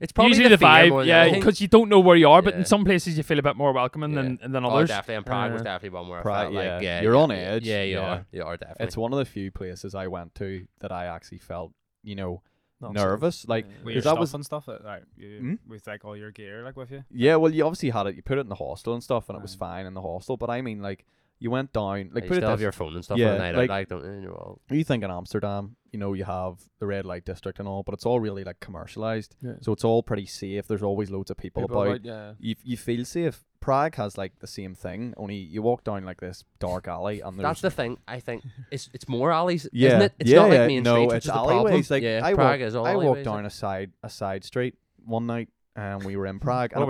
it's probably usually the vibe, because you don't know where you are, but in some places you feel a bit more welcoming than others. Oh, definitely, and Prague was definitely one where I felt like, you're on edge. Yeah, you are definitely. It's one of the few places I went to that I actually felt, nervous. Like, with your stuff and stuff, with like all your gear, like with you. Yeah, well, you obviously had it, you put it in the hostel and stuff, and it was fine in the hostel, but I mean, like, you went down, like, you still have your phone and stuff at night. Like, don't you? All. You think in Amsterdam, you have the red light district and all, but it's all really like commercialized, so it's all pretty safe. There's always loads of people about. You feel safe. Prague has like the same thing, only you walk down like this dark alley, and that's the thing. I think it's more alleys, isn't it? It's not like main streets. No, it's alleyways. Like, I walked down a side street one night. And we were in Prague, and it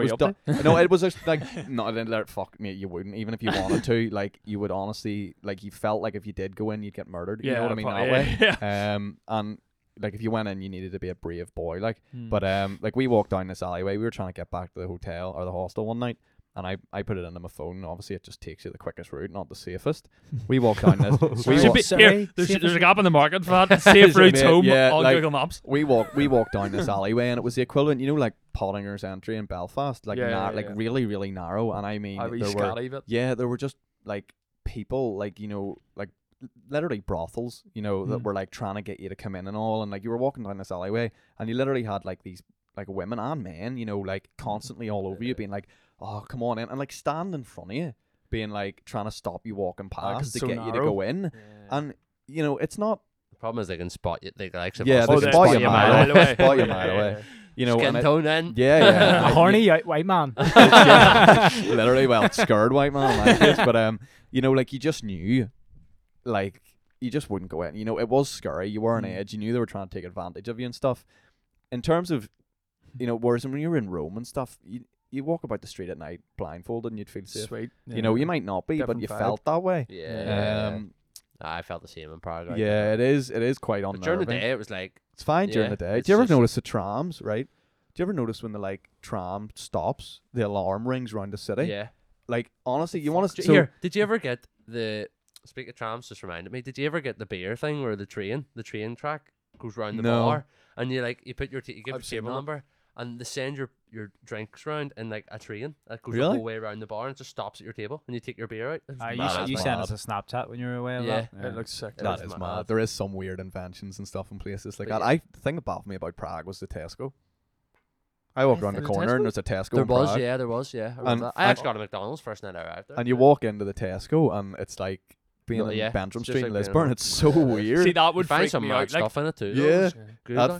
was just like, no, fuck me, you wouldn't, even if you wanted to, like, you would honestly, like, you felt like if you did go in, you'd get murdered, you know what I mean, that way, and, like, if you went in, you needed to be a brave boy, like, but, like, we walked down this alleyway, we were trying to get back to the hotel, or the hostel one night, and I put it into my phone, and obviously it just takes you the quickest route, not the safest. We walked down this. There's a gap in the market for that. Safe routes home on Google Maps. We walked down this alleyway, and it was the equivalent, like Pottinger's Entry in Belfast, really, really narrow. And I mean, there were just like people, like, like literally brothels, that were like trying to get you to come in and all, and like you were walking down this alleyway, and you literally had like these like women and men, like constantly all over you, being like, oh, come on in, and like stand in front of you, being like trying to stop you walking past to get you to go in, and it's not. The problem is they can spot you. They spot you a mile away. Spot you a mile away. Skin tone in. Yeah. Horny white man. Literally, well, scared white man. Like this, but like you just knew, like you just wouldn't go in. It was scary. You were on edge. You knew they were trying to take advantage of you and stuff. In terms of, whereas when you were in Rome and stuff, you walk about the street at night blindfolded and you'd feel safe. Sweet. Yeah. You might not be, but you felt that way. Yeah. I felt the same in Prague. Right? Yeah, it is quite unnerving. But during the day, it was like... It's fine during the day. Do you ever notice the trams, right? Do you ever notice when the like tram stops, the alarm rings around the city? Yeah. Like, honestly, you want to... did you ever get the... Speak of trams, just reminded me. Did you ever get the beer thing where the train track goes round the bar and you like, you put your... you give your table number... And they send your drinks round in like a train that goes the whole way around the bar and just stops at your table and you take your beer out. You sent us a Snapchat when you were away. Yeah. It looks sick. That is mad. There is some weird inventions and stuff in places like that. The thing that baffled me about Prague was the Tesco. I walked around the corner and there's a Tesco in Prague. There was. I actually got a McDonald's first night I arrived there. And you walk into the Tesco and it's like being in Bantram Street in Lisbon. It's so weird. See, that would freak me out. Find some mad stuff in it too. Yeah.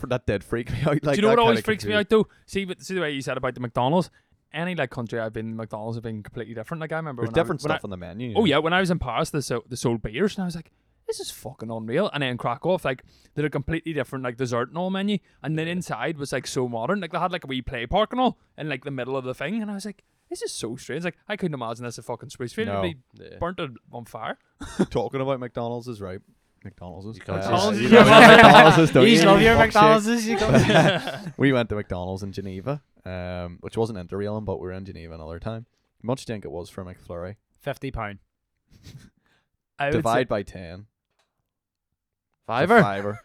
That did freak me out. Like, do you know what always freaks me out though? See the way you said about the McDonald's? Any like country I've been, McDonald's have been completely different. Like I remember there's different stuff on the menu. Oh yeah, when I was in Paris, they sold beers and I was like, this is fucking unreal. And then in Krakow, like they had a completely different like dessert and all menu. And then inside was like so modern. Like they had like a wee play park and all in like the middle of the thing. And I was like, this is so strange. Like, I couldn't imagine this a fucking space field. No. It'd be burnt on fire. Talking about McDonald's is right. McDonald's. We went to McDonald's in Geneva, which wasn't Interrailing, but we were in Geneva another time. Much think it was for McFlurry. £50. Divide by 10. Fiver for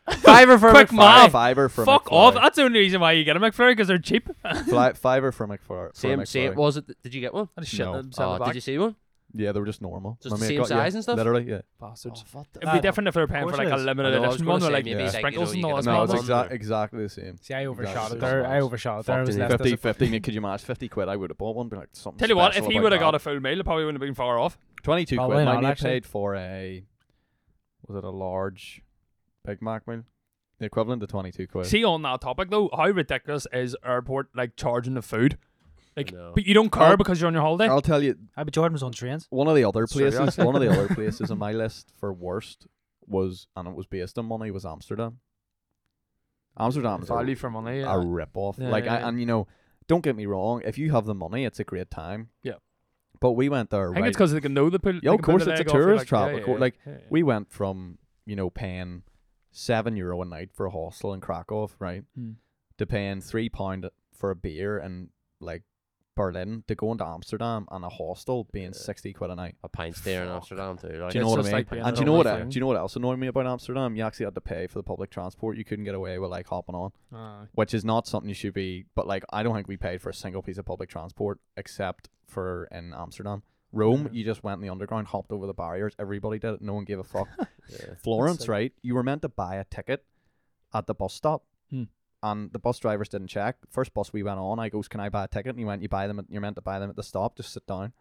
quick McFlurry. Fiver for fuck McFlurry. Off. That's the only reason why you get a McFlurry, because they're cheap. Fiver for McFlurry. Same. Was it? Did you get one? No. Did you see one? Yeah, they were just normal. Just the same size and stuff. Literally, yeah. Bastards. Oh, it'd be different if they were paying for like a limited edition one, or like sprinkles and all that. No, it's exactly the same. See, I overshot it there. 50. Could you match £50? I would have bought one. But like something. Tell you what, if he would have got a full meal, it probably wouldn't have been far off. £22. I paid for a large Big Mac meal. The equivalent to 22 quid. See, on that topic though, how ridiculous is airport like charging the food? Like, but you don't care because you're on your holiday. I'll tell you. I bet Jordan was on trains. One of the other places on my list for worst was, and it was based on money, was Amsterdam. Amsterdam is value for money, a rip-off. Yeah, like, yeah. And you know, don't get me wrong. If you have the money, it's a great time. Yeah. But we went there. I think it's because they can know the people. Yeah, of course, it's a tourist trap. We went from, you know, paying €7 a night for a hostel in Krakow, right, to paying £3 for a beer and like. Berlin to go into Amsterdam and a hostel being 60 quid a night. A pint there in Amsterdam too. Right? Do you know what I mean? Like, and do you know what else annoyed me about Amsterdam? You actually had to pay for the public transport. You couldn't get away with like hopping on, which is not something you should be. But like, I don't think we paid for a single piece of public transport except for in Amsterdam. Rome, you just went in the underground, hopped over the barriers. Everybody did it. No one gave a fuck. Florence, right? You were meant to buy a ticket at the bus stop. And the bus drivers didn't check. First bus we went on, I goes, "Can I buy a ticket?" And he went, "You're meant to buy them at the stop. Just sit down."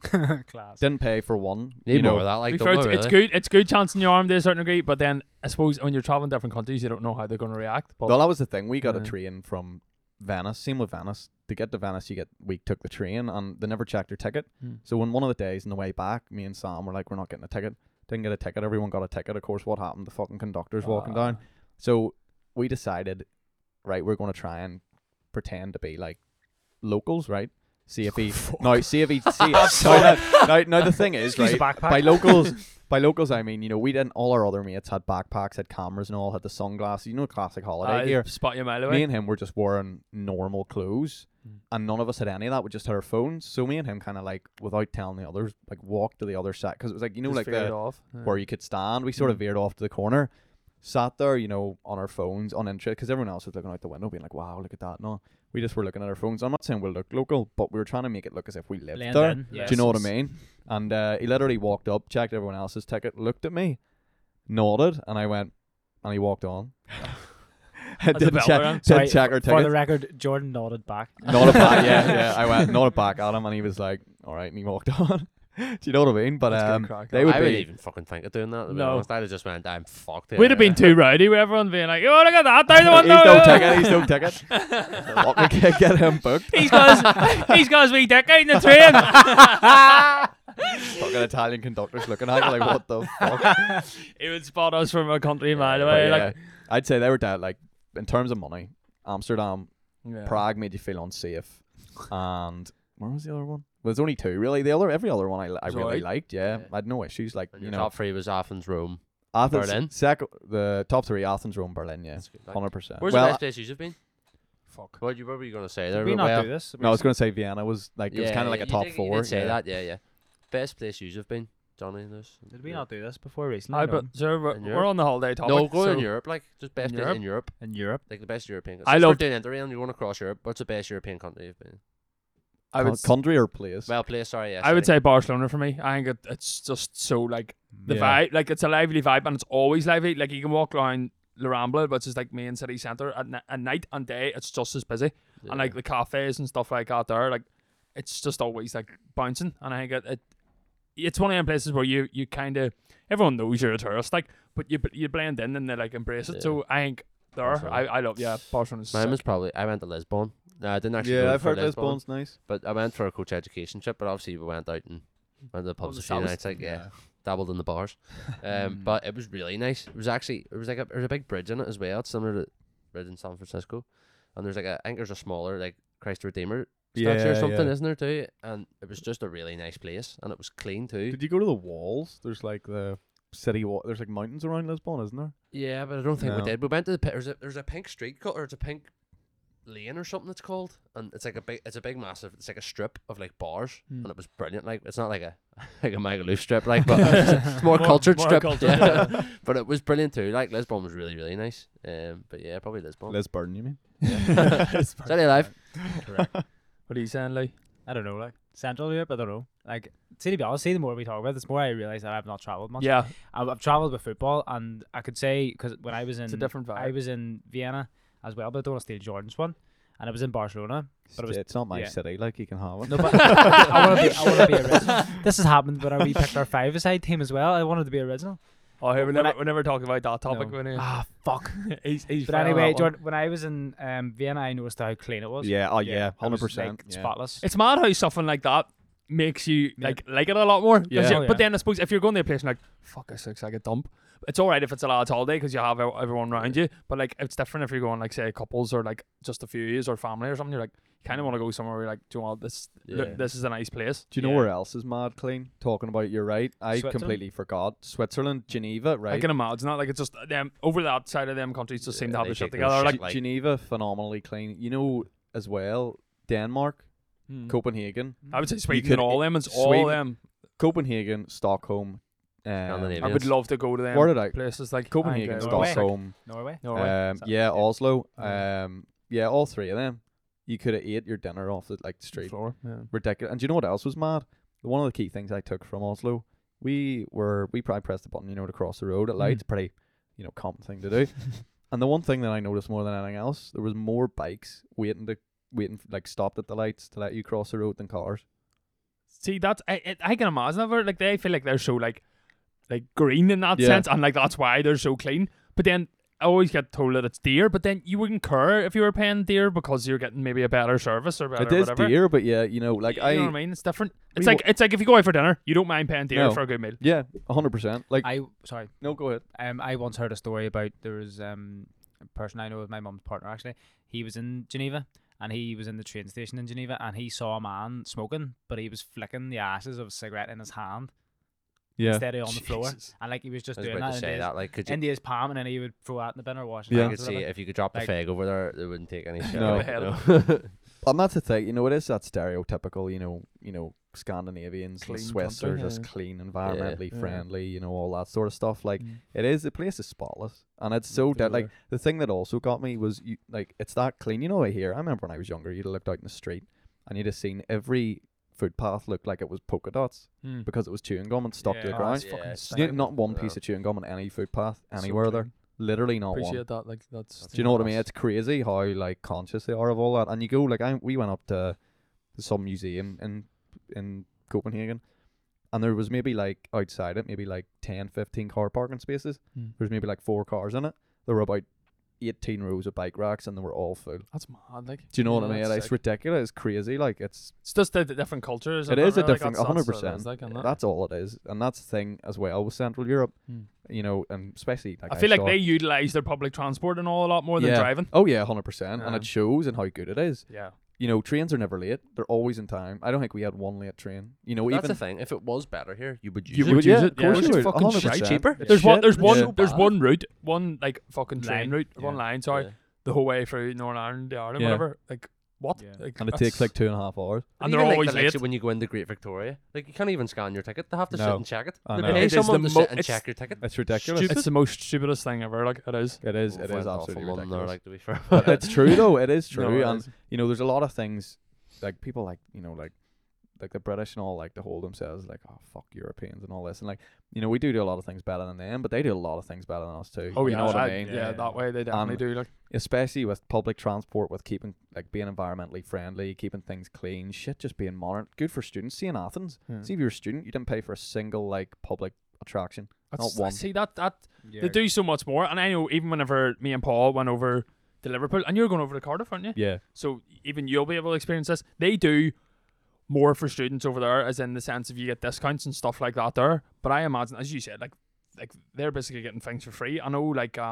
Class. Didn't pay for one. You know that. Like, it's good. It's good chance in your arm to a certain degree. But then I suppose when you're traveling different countries, you don't know how they're going to react. But well, that was the thing. We got a train from Venice. Same with Venice. To get to Venice, we took the train, and they never checked their ticket. So on one of the days on the way back, me and Sam were like, "We're not getting a ticket." Didn't get a ticket. Everyone got a ticket. Of course, what happened? The fucking conductor's walking down. So we decided, right, we're going to try and pretend to be like locals, right? Now the thing is, right, by locals I mean, you know, we didn't, all our other mates had backpacks, had cameras and all, had the sunglasses, you know, classic holiday gear. Spot your mile away. Me and him were just wearing normal clothes and none of us had any of that. We just had our phones. So me and him kind of like, without telling the others, like walked to the other side because it was like, you know, just like where you could stand. We sort of veered off to the corner. Sat there, you know, on our phones, uninterested, because everyone else was looking out the window, being like, "Wow, look at that!" No, we just were looking at our phones. I'm not saying we look local, but we were trying to make it look as if we lived there. Do you know what I mean? And he literally walked up, checked everyone else's ticket, looked at me, nodded, and I went, and he walked on. Didn't check our ticket. For the record, Jordan nodded back. Nodded back, yeah. I went, nodded back at him, and he was like, "All right," and he walked on. Do you know what I mean? But I wouldn't even fucking think of doing that. I'd have just went, "I'm fucked." We'd have been too rowdy with everyone being like, "Oh, look at that! Down the window." He's no ticket. We can't get him booked. He's got his wee dick out in the train. Fucking Italian conductors looking at you like, "What the fuck?" He would spot us from a country mile away. Yeah, like, I'd say they were dead. Like, in terms of money, Amsterdam, Prague made you feel unsafe, and where was the other one? Well, there's only two, really. Every other one I really liked, yeah. I had no issues. Like, you know, top three was Athens, Rome, Berlin. The top three, Athens, Rome, Berlin, yeah. 100%. Where's the best place you've been? Fuck. What were you going to say there? Did we not do this? No, I was going to say Vienna was, like, it was kind of like a top four. You did say that, yeah. Best place you've been, Johnny. Did we not do this before recently? We're on the holiday topic. No, go in Europe, like, just best place in Europe. In Europe? Like, the best European country. I love doing Interrail, you're going across Europe. What's the best European country you've been in? I would country or place? Well, place, sorry. Yeah, I would say Barcelona for me. I think it's just so, like, the vibe. Like, it's a lively vibe, and it's always lively. Like, you can walk down La Rambla, which is, like, main city centre. At night and day, it's just as busy. Yeah. And, like, the cafes and stuff like that there, like, it's just always, like, bouncing. And I think it's one of them places where you kind of... Everyone knows you're a tourist, like, but you blend in and they, like, embrace it. So, I think there... I love... Yeah, Barcelona's sick. Mine was probably... I went to Lisbon. No, I didn't actually. Yeah, I've heard Lisbon's nice. But I went for a coach education trip, but obviously we went out and went to the pubs a few nights. Like, dabbled in the bars. But it was really nice. It was actually there was a big bridge in it as well. It's similar to the bridge in San Francisco, and there's like I think there's a smaller like Christ the Redeemer statue or something, isn't there too? And it was just a really nice place, and it was clean too. Did you go to the walls? There's like the city wall. There's like mountains around Lisbon, isn't there? Yeah, but I don't think we did. We went to there's a pink street cut, or it's a pink lane or something it's called, and it's like a big massive, it's like a strip of like bars, and it was brilliant. Like, it's not like a Magaluf strip, like, but it's more cultured strip. Yeah. But it was brilliant too. Like, Lisbon was really, really nice. But yeah, probably Lisbon. Lisbon, you mean? Yeah. Is that alive? Correct. What are you saying, Lee? I don't know, like Central Europe. I don't know. Like, to be honest, the more we talk about this, the more I realize that I've not traveled much. Yeah, I've traveled with football, and I could say because when I was in, it's a different vibe. I was in Vienna as well, but I don't want to steal Jordan's one. And it was in Barcelona, but it's not my city. Like, you can have it. No, but I want to be original. This has happened, but we picked our 5-a-side team as well. I wanted to be original. Oh, hey, we're never talking about that topic. No. Ah, fuck. he's but anyway, Jordan, when I was in Vienna, I noticed how clean it was. Yeah, oh yeah, 100%. Spotless. It's mad how something like that makes you like it a lot more. Yeah. Oh, yeah. But then I suppose if you're going to a place and like, fuck, this looks like a dump. It's all right if it's a lad's holiday because you have everyone around you. But like, it's different if you're going like say couples or like just a few years or family or something. You're like, kind of want to go somewhere where you're like, do you want this? Yeah. Look, this is a nice place. Do you know where else is mad clean? Talking about it, you're right. I completely forgot. Switzerland, Geneva, right? I can imagine that. Like, it's just them over that side of them countries just seem to have the shit together. Like Geneva, phenomenally clean. You know, as well, Denmark, Copenhagen. I would say Sweden and all them. It's all them. Copenhagen, Stockholm. I would love to go to them. Where did I? Places like Copenhagen, Stockholm, Norway. Yeah, Oslo. Yeah, all three of them. You could have ate your dinner off the street floor. Yeah. Ridiculous. And do you know what else was mad? One of the key things I took from Oslo, we probably pressed the button, to cross the road at lights. Pretty, common thing to do. And the one thing that I noticed more than anything else, there was more bikes waiting stopped at the lights to let you cross the road than cars. See, that's I can imagine that. Like they feel like they're so like green in that sense, and like that's why they're so clean. But then I always get told that it's dear, but then you wouldn't care if you were paying dear because you're getting maybe a better service or better whatever. It is whatever. Dear, but yeah, you know what I mean? It's different. It's like if you go out for dinner, you don't mind paying dear for a good meal. Yeah, 100%. No, go ahead. I once heard a story about there was a person I know of, my mum's partner actually. He was in Geneva. And he was in the train station in Geneva and he saw a man smoking, but he was flicking the ashes of a cigarette in his hand instead of on the floor. And he was just doing that into his palm, and then he would throw that in the bin or wash it. Yeah. I could see if you could drop the fag over there, they wouldn't take any shit. No. And that's the thing, it is that stereotypical, Scandinavians and Swiss are just clean, environmentally friendly, all that sort of stuff. The place is spotless, and it's so dead. The thing that also got me was it's that clean. I remember when I was younger, you'd have looked out in the street, and you'd have seen every footpath looked like it was polka dots because it was chewing gum and stuck to the ground. Not one piece of chewing gum on any footpath anywhere there. Literally not one. Appreciate that. That's do you know what I mean? It's crazy how conscious they are of all that. And you go we went up to some museum in Copenhagen, and there was maybe outside it, maybe 10-15 car parking spaces. There was maybe 4 cars in it. There were about 18 rows of bike racks, and they were all full. That's mad. Do you know what I mean? It's ridiculous. It's crazy. It's just the different cultures. It is a different 100%. That's all it is, and that's the thing as well with Central Europe. And especially I feel they utilize their public transport and all a lot more than driving. Oh yeah, 100%, and it shows in how good it is. Yeah. Trains are never late. They're always in time. I don't think we had one late train. That's the thing. If it was better here, you would use it. Of course you would. Fucking 100%. Cheaper. Yeah. There's one route, one fucking train route, one line. Sorry, the whole way through Northern Ireland, whatever. What? Yeah. And it takes 2.5 hours. And they're always late. When you go into Great Victoria, you can't even scan your ticket. They have to sit and check it. They pay someone to sit and check your ticket. It's ridiculous. It's the most stupidest thing ever. It is. It is absolutely ridiculous. To be fair. It's true though. It is true. And there's a lot of things people the British and all to hold themselves oh fuck Europeans and all this, and we do a lot of things better than them, but they do a lot of things better than us too. Oh yeah, you know what I mean? Yeah, that way they definitely do. Especially with public transport, with keeping being environmentally friendly, keeping things clean, shit just being modern. Good for students. See in Athens, see if you're a student, you didn't pay for a single public attraction. That's, not one. See that they do so much more, and I know even whenever me and Paul went over to Liverpool, and you're going over to Cardiff, aren't you? Yeah. So even you'll be able to experience this. They do more for students over there, as in the sense of you get discounts and stuff like that there. But I imagine, as you said, they're basically getting things for free. I know,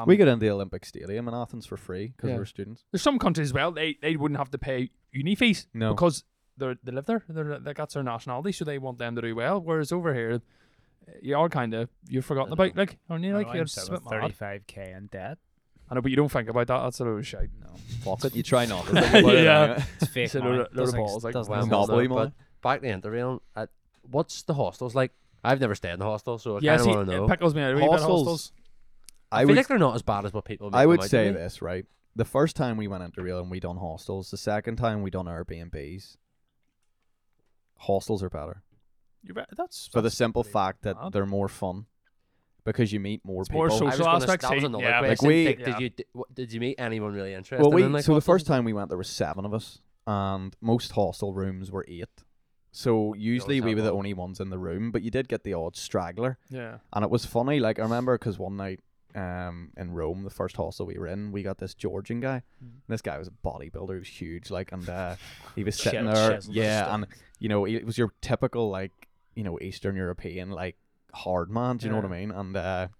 we get in the Olympic Stadium in Athens for free because we're students. There's some countries as well they wouldn't have to pay uni fees because they live there. That's their nationality, so they want them to do well. Whereas over here, you are kind of you're forgotten about, aren't you? You're just a bit 35k in debt. I know, but you don't think about that. That's a load of shite. No. Fuck it. You try not to think about it. It's fake. It's a load of balls. But back to the Interrail, what's the hostels like? I've never stayed in the hostel, so I kind of want to know. It pickles me out about hostels. I feel they're not as bad as what people make. I would say this, right? The first time we went Interrail and we done hostels, the second time we done Airbnbs, hostels are better. That's for the simple fact that they're more fun. Because you meet more people. More social aspects. That was another question. Did you meet anyone really interested? Well, the first time we went, there were 7 of us, and most hostel rooms were 8. So usually we were the only ones in the room, but you did get the odd straggler. Yeah. And it was funny. Like, I remember because one night in Rome, the first hostel we were in, we got this Georgian guy. And this guy was a bodybuilder. He was huge. Like, and he was sitting there. Yeah. And, you know, it was your typical, like, you know, Eastern European, like, hard man, do you know what I mean? And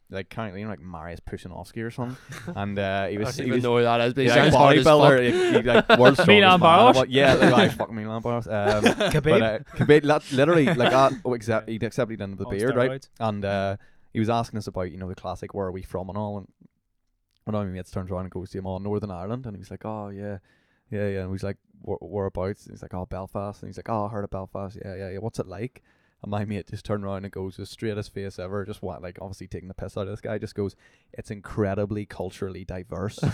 like currently, you know, like Marius Pushinovsky or something. And he was know who that is, but he's like bodybuilder, he like world's strongest man. Yeah, like fuck me, Lampard. Khabib, literally like that. Oh, exactly. He accepted into the beard, right? And he was asking us about, you know, the classic, where are we from and all. And one of my mates turns around and goes to him, on Northern Ireland, and he was like, oh yeah. And he's like, whereabouts? And he's like, oh, Belfast. And he's like, oh, I heard of Belfast. Yeah. What's it like? And my mate just turned around and goes, the straightest face ever, just what, like, obviously taking the piss out of this guy, just goes, it's incredibly culturally diverse. And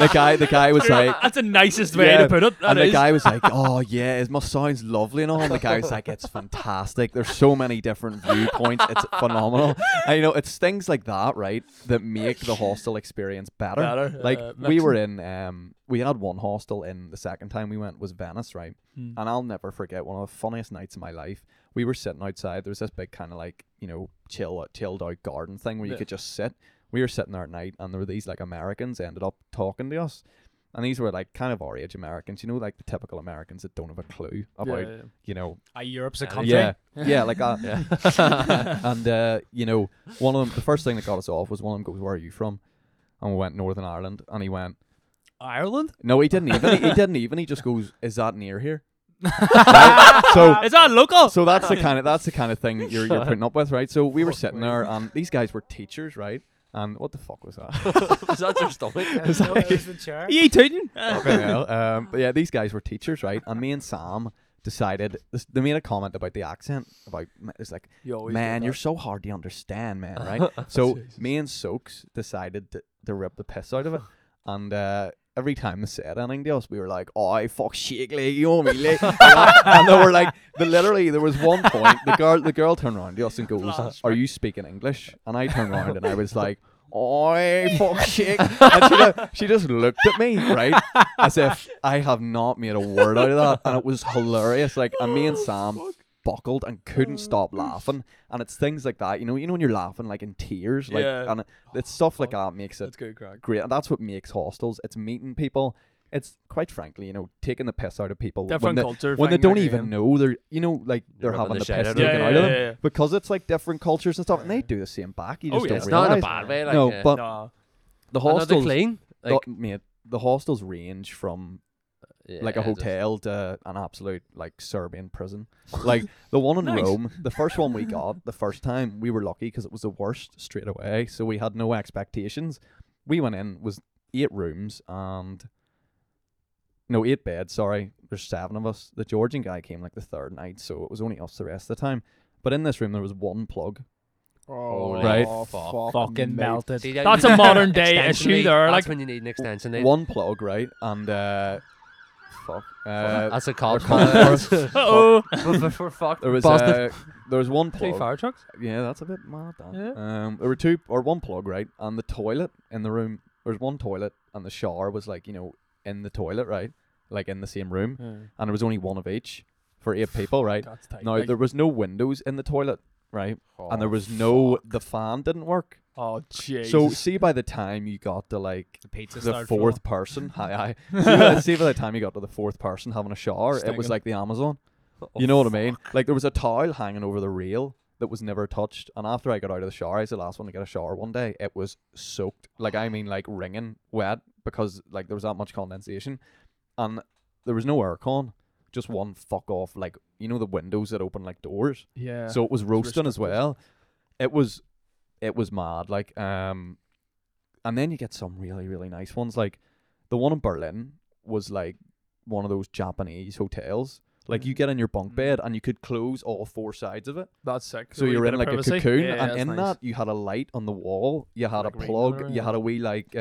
the guy was like, that's the nicest way to put it. And the guy was like, oh yeah, it must sounds lovely and all. And the guy was like, it's fantastic. There's so many different viewpoints. It's phenomenal. And, you know, it's things like that, right, that make the hostel experience better. Like, we were in, we had one hostel in the second time we went was Venice, right? And I'll never forget one of the funniest nights of my life. We were sitting outside. There was this big kind of like, you know, chilled out garden thing where you could just sit. We were sitting there at night, and there were these like Americans ended up talking to us. And these were like kind of our age Americans, you know, like the typical Americans that don't have a clue about, you know. Europe's a country. Yeah, like that. Yeah. And, you know, one of them, the first thing that got us off was one of them goes, where are you from? And we went, Northern Ireland. And he went, Ireland? No, he didn't even. He just goes, is that near here? Right? So is that local? So that's the kind of thing that you're putting up with, right? So we were sitting there, and these guys were teachers, right? And what the fuck was that? Was that your stomach? It was the chair. You tootin'? Fucking hell. But yeah, these guys were teachers, right? And me and Sam decided, they made a comment about the accent, about, it's like, man, you're so hard to understand, man, right? So me and Soaks decided to rip the piss out of it, and every time they said anything to us, we were like, oh, fuck, shake leg, you owe me leg. And they were like, literally, there was one point, the girl turned around to us and goes, are you speaking English? And I turned around and I was like, oh, fuck, shake. And she just looked at me, right? As if I have not made a word out of that. And it was hilarious. Like, and me and Sam buckled and couldn't stop laughing. And it's things like that, you know when you're laughing like in tears, like, and it's stuff like that makes it great. And that's what makes hostels. It's meeting people. It's quite frankly, you know, taking the piss out of people when they don't even know they're, you know, like they're having the piss out of them, because it's like different cultures and stuff, and they do the same back. You just don't realize. It's not in a bad way. Like, no, but the hostels clean. Like, mate, the hostels range from. Yeah, like a hotel to an absolute like Serbian prison. Like the one in Rome, the first one we got the first time, we were lucky because it was the worst straight away, so we had no expectations. We went in, was 8 rooms and 8 beds, sorry, there's 7 of us. The Georgian guy came like the third night, so it was only us the rest of the time. But in this room there was one plug. Oh, right. Fucking melted. See, that's a modern day issue there. That's like when you need an extension lead. One plug, right? And fuck. That's a call. Uh-oh. We're fucked. There was one plug. 2 fire trucks? Yeah, that's a bit mad. Yeah. There were 2 or one plug, right? And the toilet in the room, there was one toilet, and the shower was like, you know, in the toilet, right? Like in the same room. Yeah. And there was only one of each for 8 people, right? That's tight. Now, there was no windows in the toilet, right? Oh, and there was the fan didn't work. Oh, jeez. So, see, by the time you got to, like, the fourth person, by the time you got to the fourth person having a shower, it was like the Amazon. Oh, you know what I mean? Like, there was a towel hanging over the rail that was never touched. And after I got out of the shower, I was the last one to get a shower one day. It was soaked. Like, I mean, like, wringing wet, because, like, there was that much condensation. And there was no aircon. Just one fuck off, like, you know, the windows that open like doors. Yeah. So, it was roasting as well. It was mad, like, and then you get some really, really nice ones. Like, the one in Berlin was, like, one of those Japanese hotels. Like, you get in your bunk bed, and you could close all 4 sides of it. That's sick. So you're in, like, a cocoon, and in that, you had a light on the wall, you had a plug, you had a wee, like,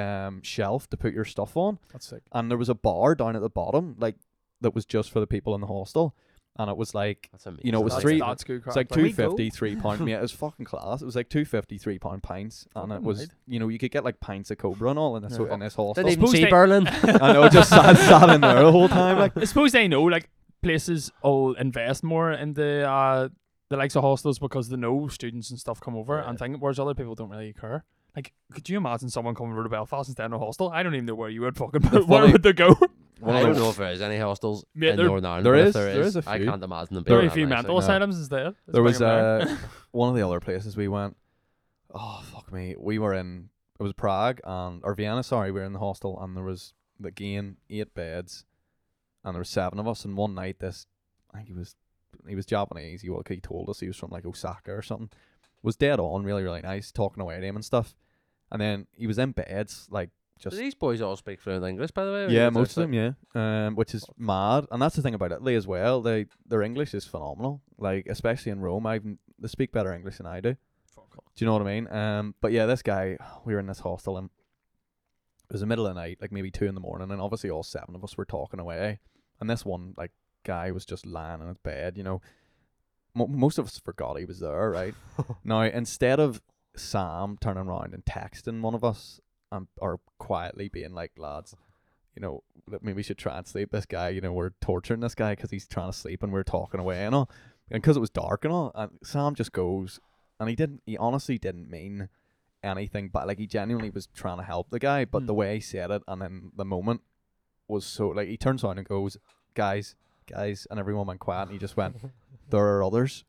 shelf to put your stuff on. That's sick. And there was a bar down at the bottom, like, that was just for the people in the hostel. And it was like, you know, it was £2.53 It was fucking class. It was like £2.53 pints, and it was, you know, you could get like pints of Cobra and all in this hostel. Didn't even see Berlin. I know, just sat in there the whole time. Like, I suppose they know, like, places all invest more in the likes of hostels because they know students and stuff come over and think, whereas other people don't really care. Like, could you imagine someone coming over to Belfast and staying in a hostel? I don't even know where you would fucking where would they go? Well, I don't know if there is any hostels in Northern Ireland. There is a few. I can't imagine them being there. There are a few mental asylums instead. There was one of the other places we went. Oh, fuck me. We were in, it was Prague, or Vienna, sorry. We were in the hostel and there was, again, 8 beds. And there were 7 of us. And one night this, I think he was Japanese. He told us he was from like Osaka or something. Was dead on, really, really nice, talking away to him and stuff. And then he was in bed, like, just... Do these boys all speak fluent English, by the way? Yeah, most of them, yeah. Which is mad. And that's the thing about Italy as well. Their English is phenomenal. Like, especially in Rome, they speak better English than I do. Fuck off. Do you know what I mean? But yeah, this guy, we were in this hostel, and it was the middle of the night, like maybe 2 a.m, and obviously all 7 of us were talking away. And this one, like, guy was just lying in his bed, you know. Most of us forgot he was there, right? Now, instead of Sam turning around and texting one of us or quietly being like, lads, you know, maybe we should try and sleep this guy. You know, we're torturing this guy because he's trying to sleep and we're talking away and all. And because it was dark and all, and Sam just goes, and he honestly didn't mean anything, but like he genuinely was trying to help the guy. But the way he said it and then the moment was so, like, he turns around and goes, guys, and everyone went quiet and he just went, there are others.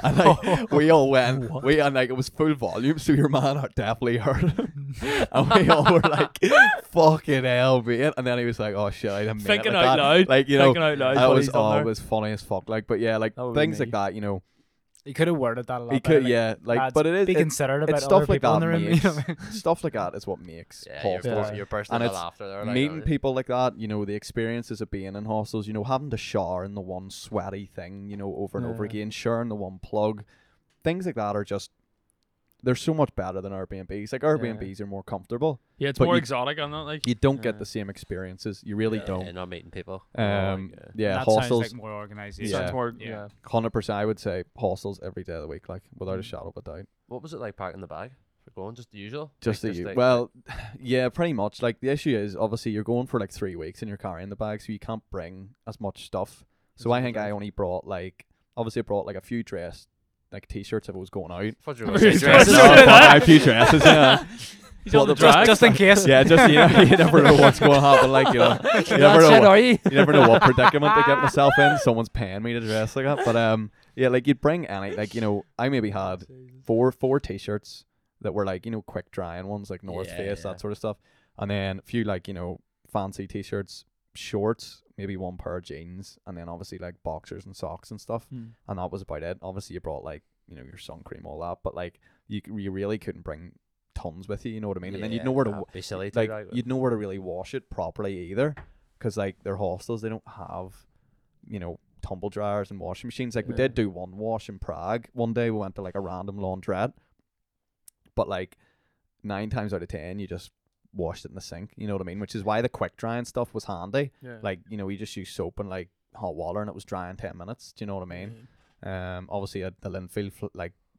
And like, we all went, and like it was full volume, so your man definitely heard it. And we all were like, fucking hell, mate. And then he was like, oh shit, I didn't mean it. Thinking out loud. It was funny as fuck. Like, but yeah, like things like that, you know. He could have worded that a lot. He could, yeah. Like, but it is. Be considerate about other people in the room. Stuff like that is what makes hostels. Your personal laughter there. Meeting people like that, you know, the experiences of being in hostels, you know, having to shower in the one sweaty thing, you know, over and over again, sharing the one plug. Things like that are just, they're so much better than Airbnbs. Like, Airbnbs are more comfortable. Yeah, it's more exotic on that. Like, you don't get the same experiences. You really don't. Yeah, not meeting people. That hostels sounds like more organised. Yeah. Sounds more, 100%. I would say hostels every day of the week, like without a shadow of a doubt. What was it like packing the bag? Just the usual. Yeah, pretty much. Like, the issue is obviously you're going for like 3 weeks and you're carrying the bag, so you can't bring as much stuff. So I think I only brought a few dresses. Like t-shirts if it was going out. A few dresses, yeah. Just in case. Yeah, just, you know, you never know what's going to happen. Like, you know, you never know what predicament to get myself in. Someone's paying me to dress like that. But yeah, like you'd bring any, like, you know, I maybe had four t-shirts that were like, you know, quick drying ones, like North Face, that sort of stuff, and then a few like, you know, fancy t-shirts, shorts, maybe one pair of jeans, and then obviously like boxers and socks and stuff, and that was about it. Obviously you brought like, you know, your sun cream, all that, but like you really couldn't bring tons with you, you know what I mean? And then you'd know where to you'd know where to really wash it properly either, because like their hostels, they don't have, you know, tumble dryers and washing machines. Like we did do one wash in Prague one day. We went to like a random laundrette, but like 9 times out of 10 you just washed it in the sink, you know what I mean? Which is why the quick drying stuff was handy. Yeah. Like, you know, we just used soap and like hot water and it was dry in 10 minutes. Do you know what I mean? Yeah. Obviously I had the Linfield,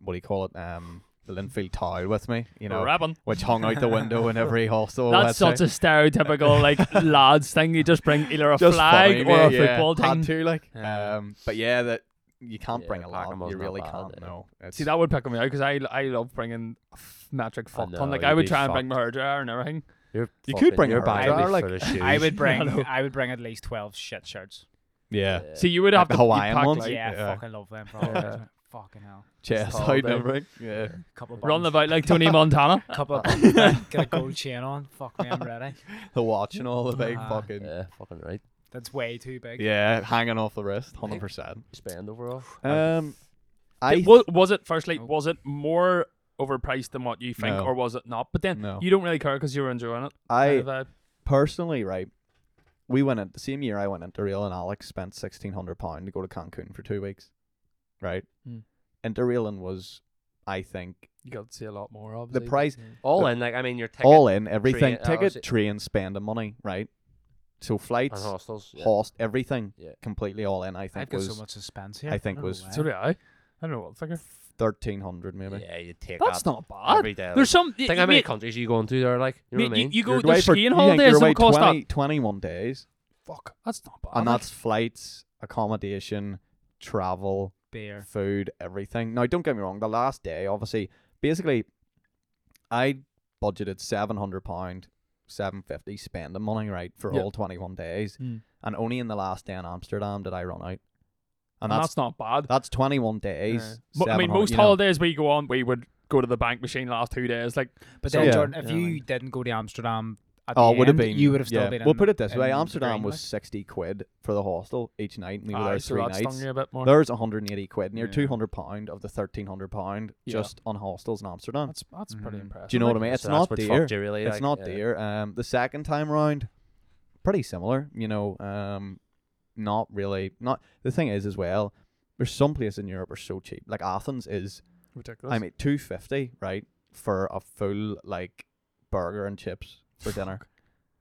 the Linfield towel with me, you know, which hung out the window in every hostel. That's such a stereotypical like lads thing. You just bring either a flag or a football team. But yeah, that you can't bring a lot. You really can't. No. See, that would pick me out because I love bringing metric fuck ton. Like I would try and bring my hairdryer and everything. You could bring your bag. I would bring at least 12 shit shirts. Yeah. See, you would have the Hawaiian ones. Fucking love them. Fucking hell. Chest out and everything. Yeah. Couple run about like Tony Montana. Couple. Get a gold chain on. Fuck me, I'm ready. The watch and all the big fucking. Yeah. Fucking right. That's way too big. Yeah, hanging off the wrist, 100%. Spend overall. Was it more overpriced than what you think, or was it not? But then you don't really care because you were enjoying it. I personally, right, we went in the same year I went into Interrail, and Alex spent £1,600 to go to Cancun for 2 weeks, right? Interrailing was, I think, you got to see a lot more. Obviously, the price your ticket, all in, everything, ticket, train, spending money, right? So flights, and hostels, everything, completely all in. I think I've got so much suspense here. I think I don't know what figure. 1,300 maybe. Yeah, you take that's that. Not bad. Every day, there's some. Think how many countries you go into there, like you know what I mean. You go to skiing holidays. You're away 21 days. fuck, that's not bad. And that's flights, accommodation, travel, beer, food, everything. Now, don't get me wrong, the last day, obviously, basically, I budgeted £700, £750 spending money, right, for all 21 days. Mm. And only in the last day in Amsterdam did I run out. And that's not bad. That's 21 days. Yeah. I mean, most holidays we go on, we would go to the bank machine last 2 days. But then, Jordan, if you didn't go to Amsterdam at the end, you would have still been in. We'll put it this way. Amsterdam was 60 quid for the hostel each night, and we were there 3 nights. There's 180 quid, near £200 of the £1,300 just on hostels in Amsterdam. That's pretty impressive. Do you know what I mean? It's not dear. Really it's not dear. The second time round, pretty similar, you know, not really, not the thing is as well, there's some places in Europe are so cheap. Like Athens is ridiculous. I mean, $2.50 right for a full like burger and chips for dinner,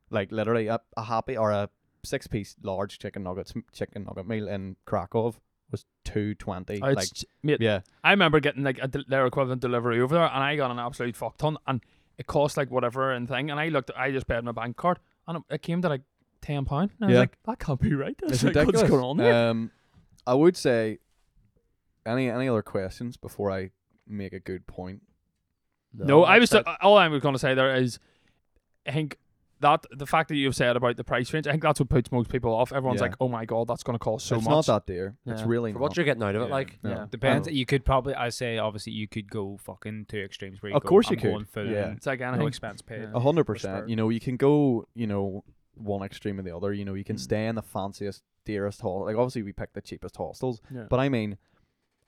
like literally a happy or a 6-piece large chicken nugget meal in Krakow was $2.20. I remember getting like their equivalent delivery over there, and I got an absolute fuck ton, and it cost like whatever and thing. And I looked, I just paid my bank card, and it came to like £10. And I was like, that can't be right. That's like, ridiculous. What's going on there? I would say, any other questions before I make a good point? No, all I was going to say there is, I think that the fact that you've said about the price range, I think that's what puts most people off. Everyone's like, oh my God, that's going to cost so much. It's not that dear. Yeah. It's really for not. What you're getting out of it, depends. You could probably, I say, obviously, you could go fucking to extremes where you course you could. Food and it's like anything. No expense paid. 100%. You know, you can go, you know, one extreme or the other, you know, you can stay in the fanciest, dearest hostel. Like, obviously, we picked the cheapest hostels, but I mean,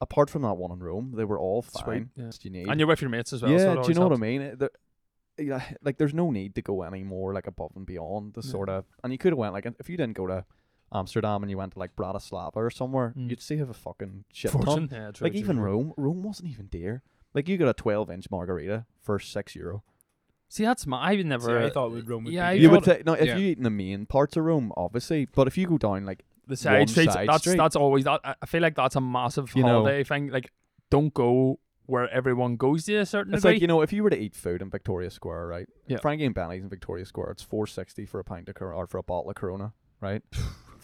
apart from that one in Rome, they were all fine. Yeah. And you're with your mates as well. Yeah, so do you know what I mean? Like, there's no need to go any more, like, above and beyond the sort of, and you could have went, like, if you didn't go to Amsterdam and you went to, like, Bratislava or somewhere, you'd still have a fucking shit ton. Yeah, true, like, true, even true. Rome wasn't even dear. Like, you got a 12-inch margarita for €6. See, that's my... I would never... I thought Rome would be... You would say... No, if you eat in the main parts of Rome, obviously, but if you go down, like, the side street... That's always... That, I feel like that's a massive holiday thing. Like, don't go where everyone goes to a certain degree. It's like, you know, if you were to eat food in Victoria Square, right? Yeah. Frankie and Benny's in Victoria Square, it's $4.60 for a pint of Corona, or for a bottle of Corona, right?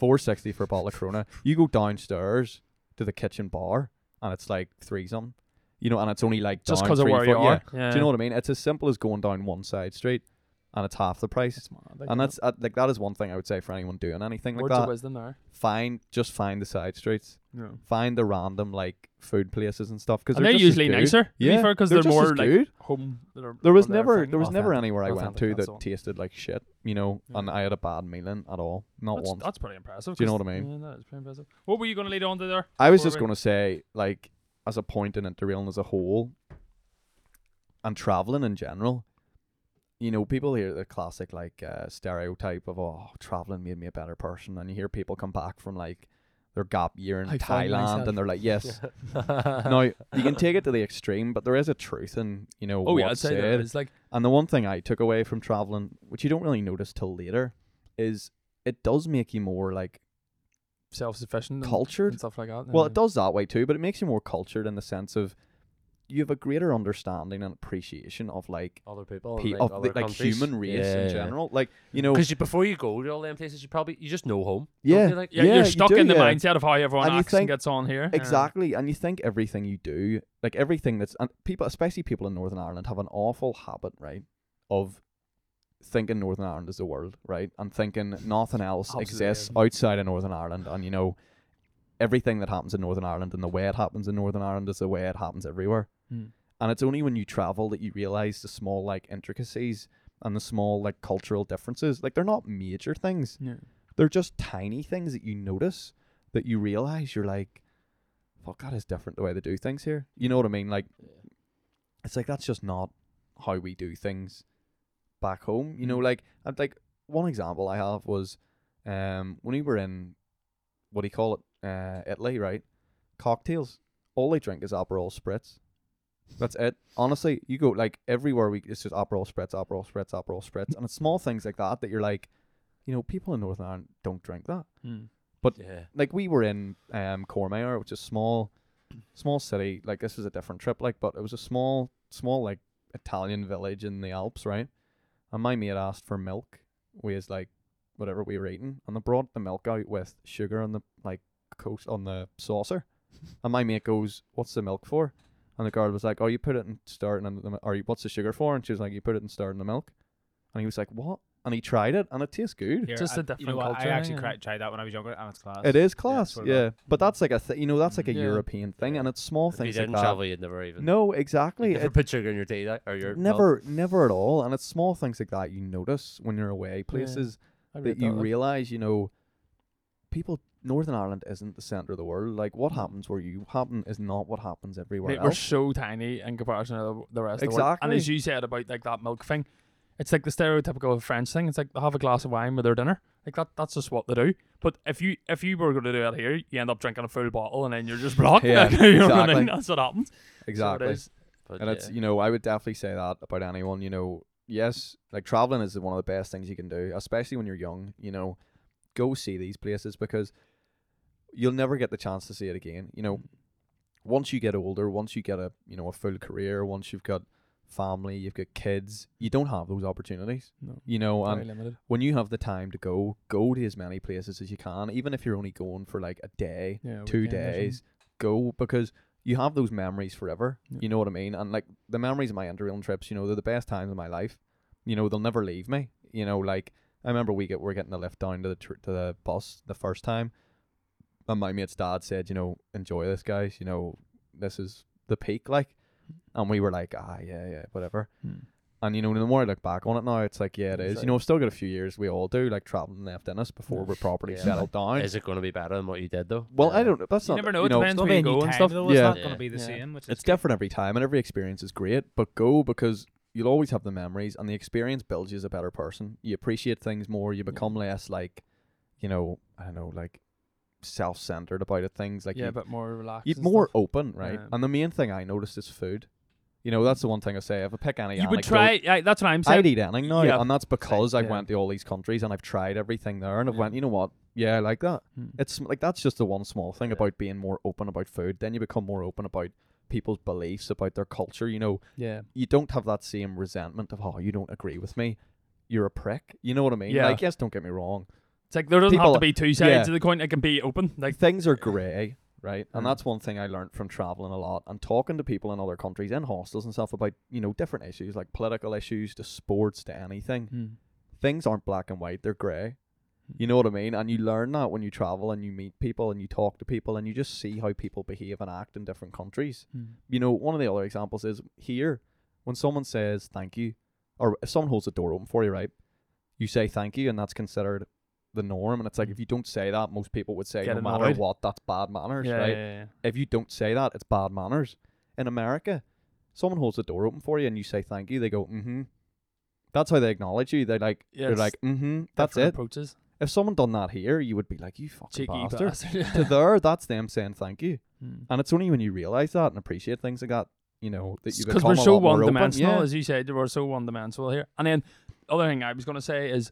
$4.60 for a bottle of Corona. You go downstairs to the kitchen bar, and it's like $3 something. You know, and it's only like just because of where you are. Yeah. Do you know what I mean? It's as simple as going down one side street, and it's half the price. That's mad, and that's like that is one thing I would say for anyone doing anything like that. Words of wisdom there. Find the side streets. Yeah. Find the random like food places and stuff because they're usually nicer. Yeah, because they're more as good. Like home. There was never anywhere I went to that tasted like shit. You know, and I had a bad meal in at all. Not once. That's pretty impressive. Do you know what I mean? Yeah, that is pretty impressive. What were you going to lead on to there? I was just going to say like, as a point in Interrail as a whole and travelling in general, you know, people hear the classic like stereotype of, oh, travelling made me a better person, and you hear people come back from like their gap year in Thailand and they're like, yes. Now, you can take it to the extreme, but there is a truth in, you know, what's said. It's like, and the one thing I took away from travelling, which you don't really notice till later, is it does make you more like self-sufficient, cultured and stuff like that. Well, it does that way too, but it makes you more cultured in the sense of you have a greater understanding and appreciation of like other people, like human race in general. Like, you know, because before you go to all them places, you just know home. Yeah, like, you're stuck in the mindset of how everyone acts and gets on here. Exactly, and you think everything you do, like everything that's and people, especially people in Northern Ireland, have an awful habit, right, of thinking Northern Ireland is the world, right? And thinking nothing else exists outside of Northern Ireland, and you know, everything that happens in Northern Ireland and the way it happens in Northern Ireland is the way it happens everywhere. And it's only when you travel that you realise the small like intricacies and the small like cultural differences. Like, they're not major things. They're just tiny things that you notice, that you realise you're like, fuck, that is different the way they do things here. You know what I mean? Like, it's like, that's just not how we do things back home, you know. Like one example I have was when we were in, what do you call it, Italy, right? Cocktails, all they drink is Aperol Spritz. That's it. Honestly, you go like everywhere, it's just Aperol Spritz, Aperol Spritz, Aperol Spritz, and it's small things like that that you're like, you know, people in Northern Ireland don't drink that. But like, we were in Copenhagen, which is small city. Like, this was a different trip, like, but it was a small like Italian village in the Alps, right? And my mate asked for milk, weighs like whatever we were eating, and they brought the milk out with sugar on the coast on the saucer. And my mate goes, "What's the milk for?" And the girl was like, "Oh, you put it in starting in the or what's the sugar for?" And she was like, "You put it in starting the milk." And he was like, "What?" And he tried it, and it tastes good. Here, just a different culture. I actually tried that when I was younger, and it's class. It is class, yeah. But that's like a yeah. European thing, and it's small if things. You didn't like travel, you'd never even. No, exactly. You never put sugar in your tea or your milk. Never at all. And it's small things like that you notice when you're away places that you realize, you know, people. Northern Ireland isn't the centre of the world. Like, what happens where you happen is not what happens everywhere else. We're so tiny in comparison to the rest of the world. And as you said about like that milk thing, it's like the stereotypical French thing. It's like they have a glass of wine with their dinner. Like that's just what they do. But if you were going to do it here, you end up drinking a full bottle and then you're just blocked. Yeah, exactly. That's what happens. Exactly. So it is. And it's, you know, I would definitely say that about anyone. You know, yes, like travelling is one of the best things you can do, especially when you're young. You know, go see these places because you'll never get the chance to see it again. You know, once you get older, once you get a full career, once you've got family, you've got kids, you don't have those opportunities. No, you know, and limited. When you have the time to go to as many places as you can, even if you're only going for like a day, 2 days, go because you have those memories forever. Yeah. You know what I mean? And like the memories of my interrail trips, you know, they're the best times of my life. You know, they'll never leave me. You know, like I remember we're getting the lift down to the bus the first time. And my mate's dad said, you know, enjoy this, guys. You know, this is the peak, like. And we were like, whatever. And, you know, the more I look back on it now, it's like, yeah, it is. You know, I've still got a few years, we all do, like, traveling left in us before we're properly settled down. Is it going to be better than what you did, though? Well, I don't know. That's you never know. It depends where you go and stuff. Though, it's not going to be the same. It's different every time, and every experience is great. But go because you'll always have the memories, and the experience builds you as a better person. You appreciate things more. You become less, like, you know, I don't know, like, self-centered about it, things like but more relaxed, you're more open, right? And the main thing I noticed is food. You know, that's the one thing I say. If I pick any, you would try. That's what I'm saying. I'd eat anything now, and that's because I went to all these countries and I've tried everything there, and I've went, you know what? Yeah, I like that. It's like that's just the one small thing about being more open about food. Then you become more open about people's beliefs, about their culture. You know, you don't have that same resentment of you don't agree with me, you're a prick. You know what I mean? Like, yes, don't get me wrong. It's like there doesn't have to be two sides to the coin. It can be open. Like things are grey, right? And that's one thing I learned from traveling a lot and talking to people in other countries, in hostels and stuff about, you know, different issues like political issues to sports to anything. Things aren't black and white; they're grey. You know what I mean? And you learn that when you travel and you meet people and you talk to people and you just see how people behave and act in different countries. You know, one of the other examples is here when someone says thank you, or if someone holds the door open for you, right? You say thank you, and that's considered the norm, and it's like if you don't say that, most people would say, no matter what, that's bad manners, right? If you don't say that, it's bad manners. In America, someone holds the door open for you and you say thank you, they go, that's how they acknowledge you. They like, they're like, that's it. Approaches. If someone done that here, you would be like, you fucking bastard. To there, that's them saying thank you, and it's only when you realize that and appreciate things like that, you know, that you become a lot more open. Because we're so one-dimensional, as you said, we're so one-dimensional here. And then the other thing I was going to say is,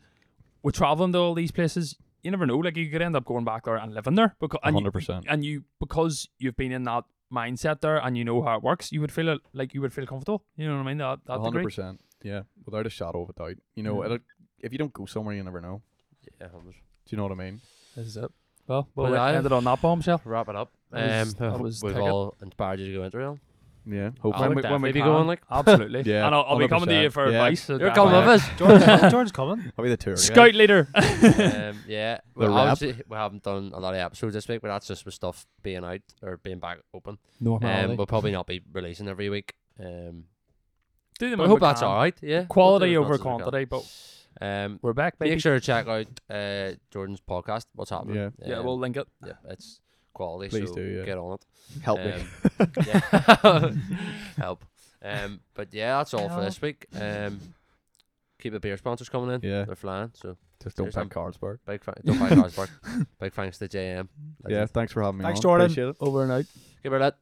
we're traveling to all these places. You never know. Like you could end up going back there and living there. 100%. And you, because you've been in that mindset there, and you know how it works, you would feel like you would feel comfortable. You know what I mean? 100%. Yeah, without a shadow of a doubt. You know, if you don't go somewhere, you never know. Yeah. Do you know what I mean? This is it. Well, I ended on that bombshell. Wrap it up. We've all inspired you to go interrail. Yeah, hopefully when we going, like, absolutely. Yeah, and I'll be coming to you for advice. So you're coming with us, George's coming. I'll be the tour scout leader. We haven't done a lot of episodes this week, but that's just with stuff being out or being back open. We'll probably not be releasing every week. I hope that's all right. Yeah, quality over quantity, but. We're back. Baby. Make sure to check out Jordan's podcast. What's happening? Yeah, we'll link it. Yeah, it's. Quality, please so do, get on it. Help me. Help. But yeah, that's all for this week. Keep the beer sponsors coming in. Yeah, they're flying. So just don't buy Carlsberg. Don't buy Carlsberg. Big thanks to JM. Thanks for having me. Thanks, Jordan. Appreciate it. Over and out. Give her that.